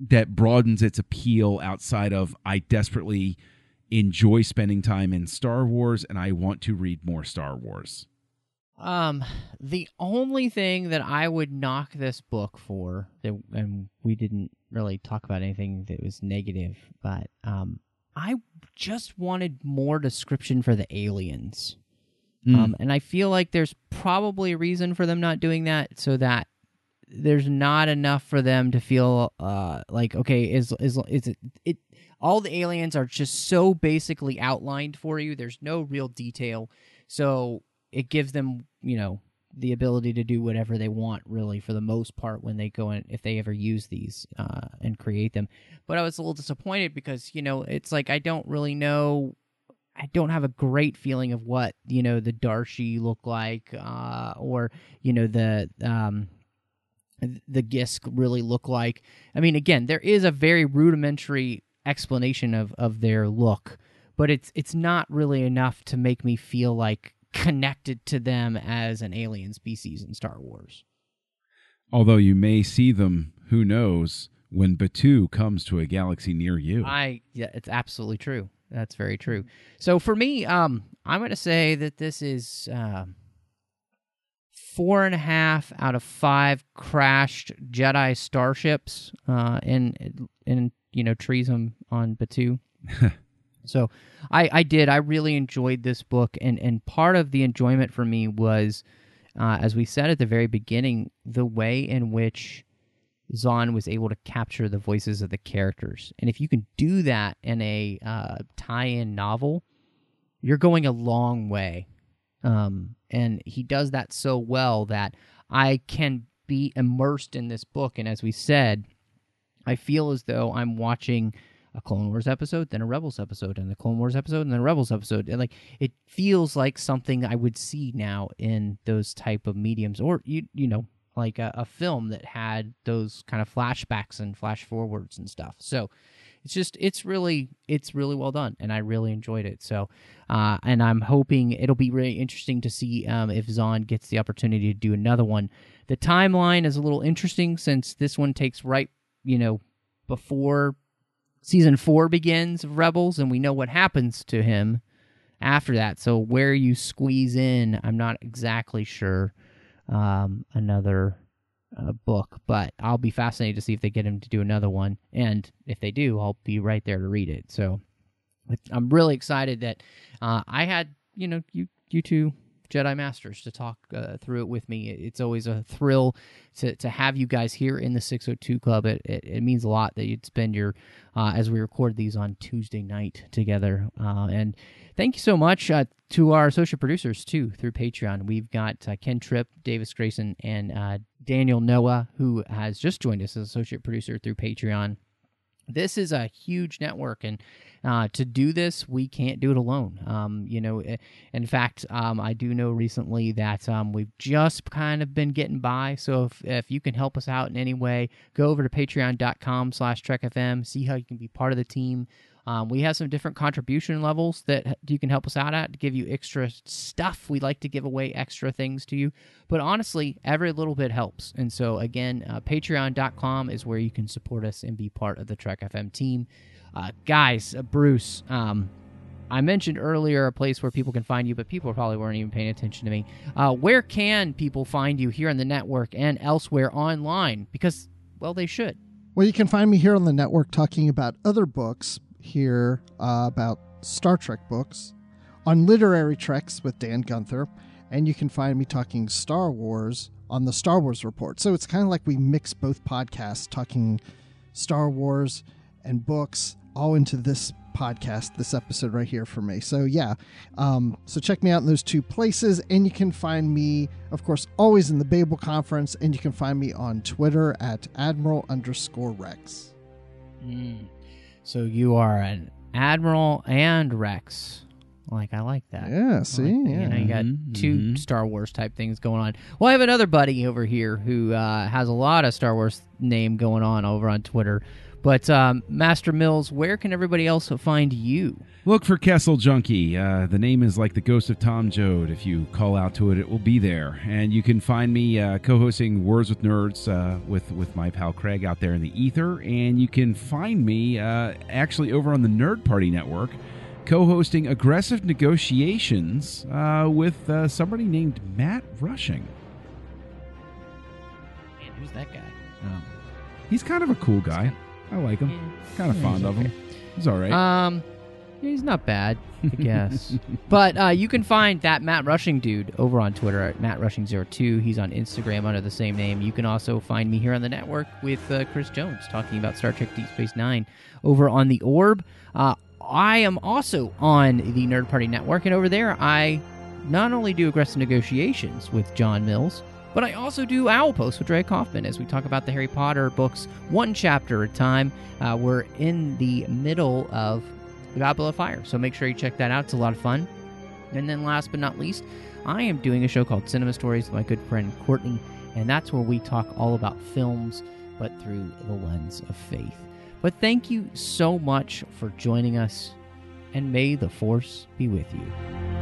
that broadens its appeal outside of I desperately enjoy spending time in Star Wars and I want to read more Star Wars. The only thing that I would knock this book for, and we didn't really talk about anything that was negative, but I just wanted more description for the aliens. And I feel like there's probably a reason for them not doing that, so that there's not enough for them to feel like, okay, is it all the aliens are just so basically outlined for you. There's no real detail, so it gives them, you know, the ability to do whatever they want, really, for the most part, when they go in, if they ever use these and create them. But I was a little disappointed because, you know, it's like I don't really know. I don't have a great feeling of what, you know, the Darshi look like or, you know, the Gisk really look like. I mean, again, there is a very rudimentary explanation of their look, but it's not really enough to make me feel like connected to them as an alien species in Star Wars. Although you may see them, who knows, when Batuu comes to a galaxy near you. Yeah, it's absolutely true. That's very true. So for me, I'm going to say that this is 4.5 out of 5 crashed Jedi starships in you know, trees on Batuu. So I really enjoyed this book, and part of the enjoyment for me was, as we said at the very beginning, the way in which Zahn was able to capture the voices of the characters. And if you can do that in a tie-in novel, you're going a long way. And he does that so well that I can be immersed in this book. And as we said, I feel as though I'm watching a Clone Wars episode, then a Rebels episode, and a Clone Wars episode, and then a Rebels episode. And like, it feels like something I would see now in those type of mediums, or you know, like a film that had those kind of flashbacks and flash forwards and stuff. So it's really well done, and I really enjoyed it. So, and I'm hoping it'll be really interesting to see if Zahn gets the opportunity to do another one. The timeline is a little interesting since this one takes right, you know, before Season 4 begins, Rebels, and we know what happens to him after that. So where you squeeze in, I'm not exactly sure. Another book, but I'll be fascinated to see if they get him to do another one. And if they do, I'll be right there to read it. So I'm really excited that I had, you two Jedi Masters to talk through it with me. It's always a thrill to have you guys here in the 602 Club. It means a lot that you'd spend your, as we record these on Tuesday night together. And thank you so much to our associate producers, too, through Patreon. We've got Ken Tripp, Davis Grayson, and Daniel Noah, who has just joined us as associate producer through Patreon. This is a huge network, and to do this, we can't do it alone. In fact, I do know recently that we've just kind of been getting by, so if you can help us out in any way, go over to patreon.com/trekfm, see how you can be part of the team. We have some different contribution levels that you can help us out at to give you extra stuff. We like to give away extra things to you. But honestly, every little bit helps. And so, again, patreon.com is where you can support us and be part of the Trek FM team. Guys, Bruce, I mentioned earlier a place where people can find you, but people probably weren't even paying attention to me. Where can people find you here on the network and elsewhere online? Because, well, they should. Well, you can find me here on the network talking about other books, here about Star Trek books, on Literary Treks with Dan Gunther, and you can find me talking Star Wars on the Star Wars Report. So it's kind of like we mix both podcasts, talking Star Wars and books, all into this podcast, this episode right here for me. So yeah, so check me out in those two places, and you can find me, of course, always in the Babel Conference, and you can find me on Twitter at Admiral_Rex. So you are an Admiral and Rex. I like that. Yeah, see? Yeah. You got two Star Wars type things going on. Well, I have another buddy over here who has a lot of Star Wars name going on over on Twitter. But Master Mills, where can everybody else find you? Look for Kessel Junkie. The name is like the ghost of Tom Joad. If you call out to it, it will be there. And you can find me co-hosting Words with Nerds with my pal Craig out there in the ether. And you can find me actually over on the Nerd Party Network co-hosting Aggressive Negotiations with somebody named Matt Rushing. Man, who's that guy? Oh. He's kind of a cool guy. I like him. Yeah. Kind of fond of him. He's all right. He's not bad, I guess. But you can find that Matt Rushing dude over on Twitter at MattRushing02. He's on Instagram under the same name. You can also find me here on the network with Chris Jones talking about Star Trek Deep Space Nine over on The Orb. I am also on the Nerd Party Network, and over there I not only do Aggressive Negotiations with John Mills, but I also do Owl Posts with Dre Kaufman as we talk about the Harry Potter books one chapter at a time. We're in the middle of The Goblet of Fire, so make sure you check that out. It's a lot of fun. And then last but not least, I am doing a show called Cinema Stories with my good friend Courtney, and that's where we talk all about films, but through the lens of faith. But thank you so much for joining us, and may the Force be with you.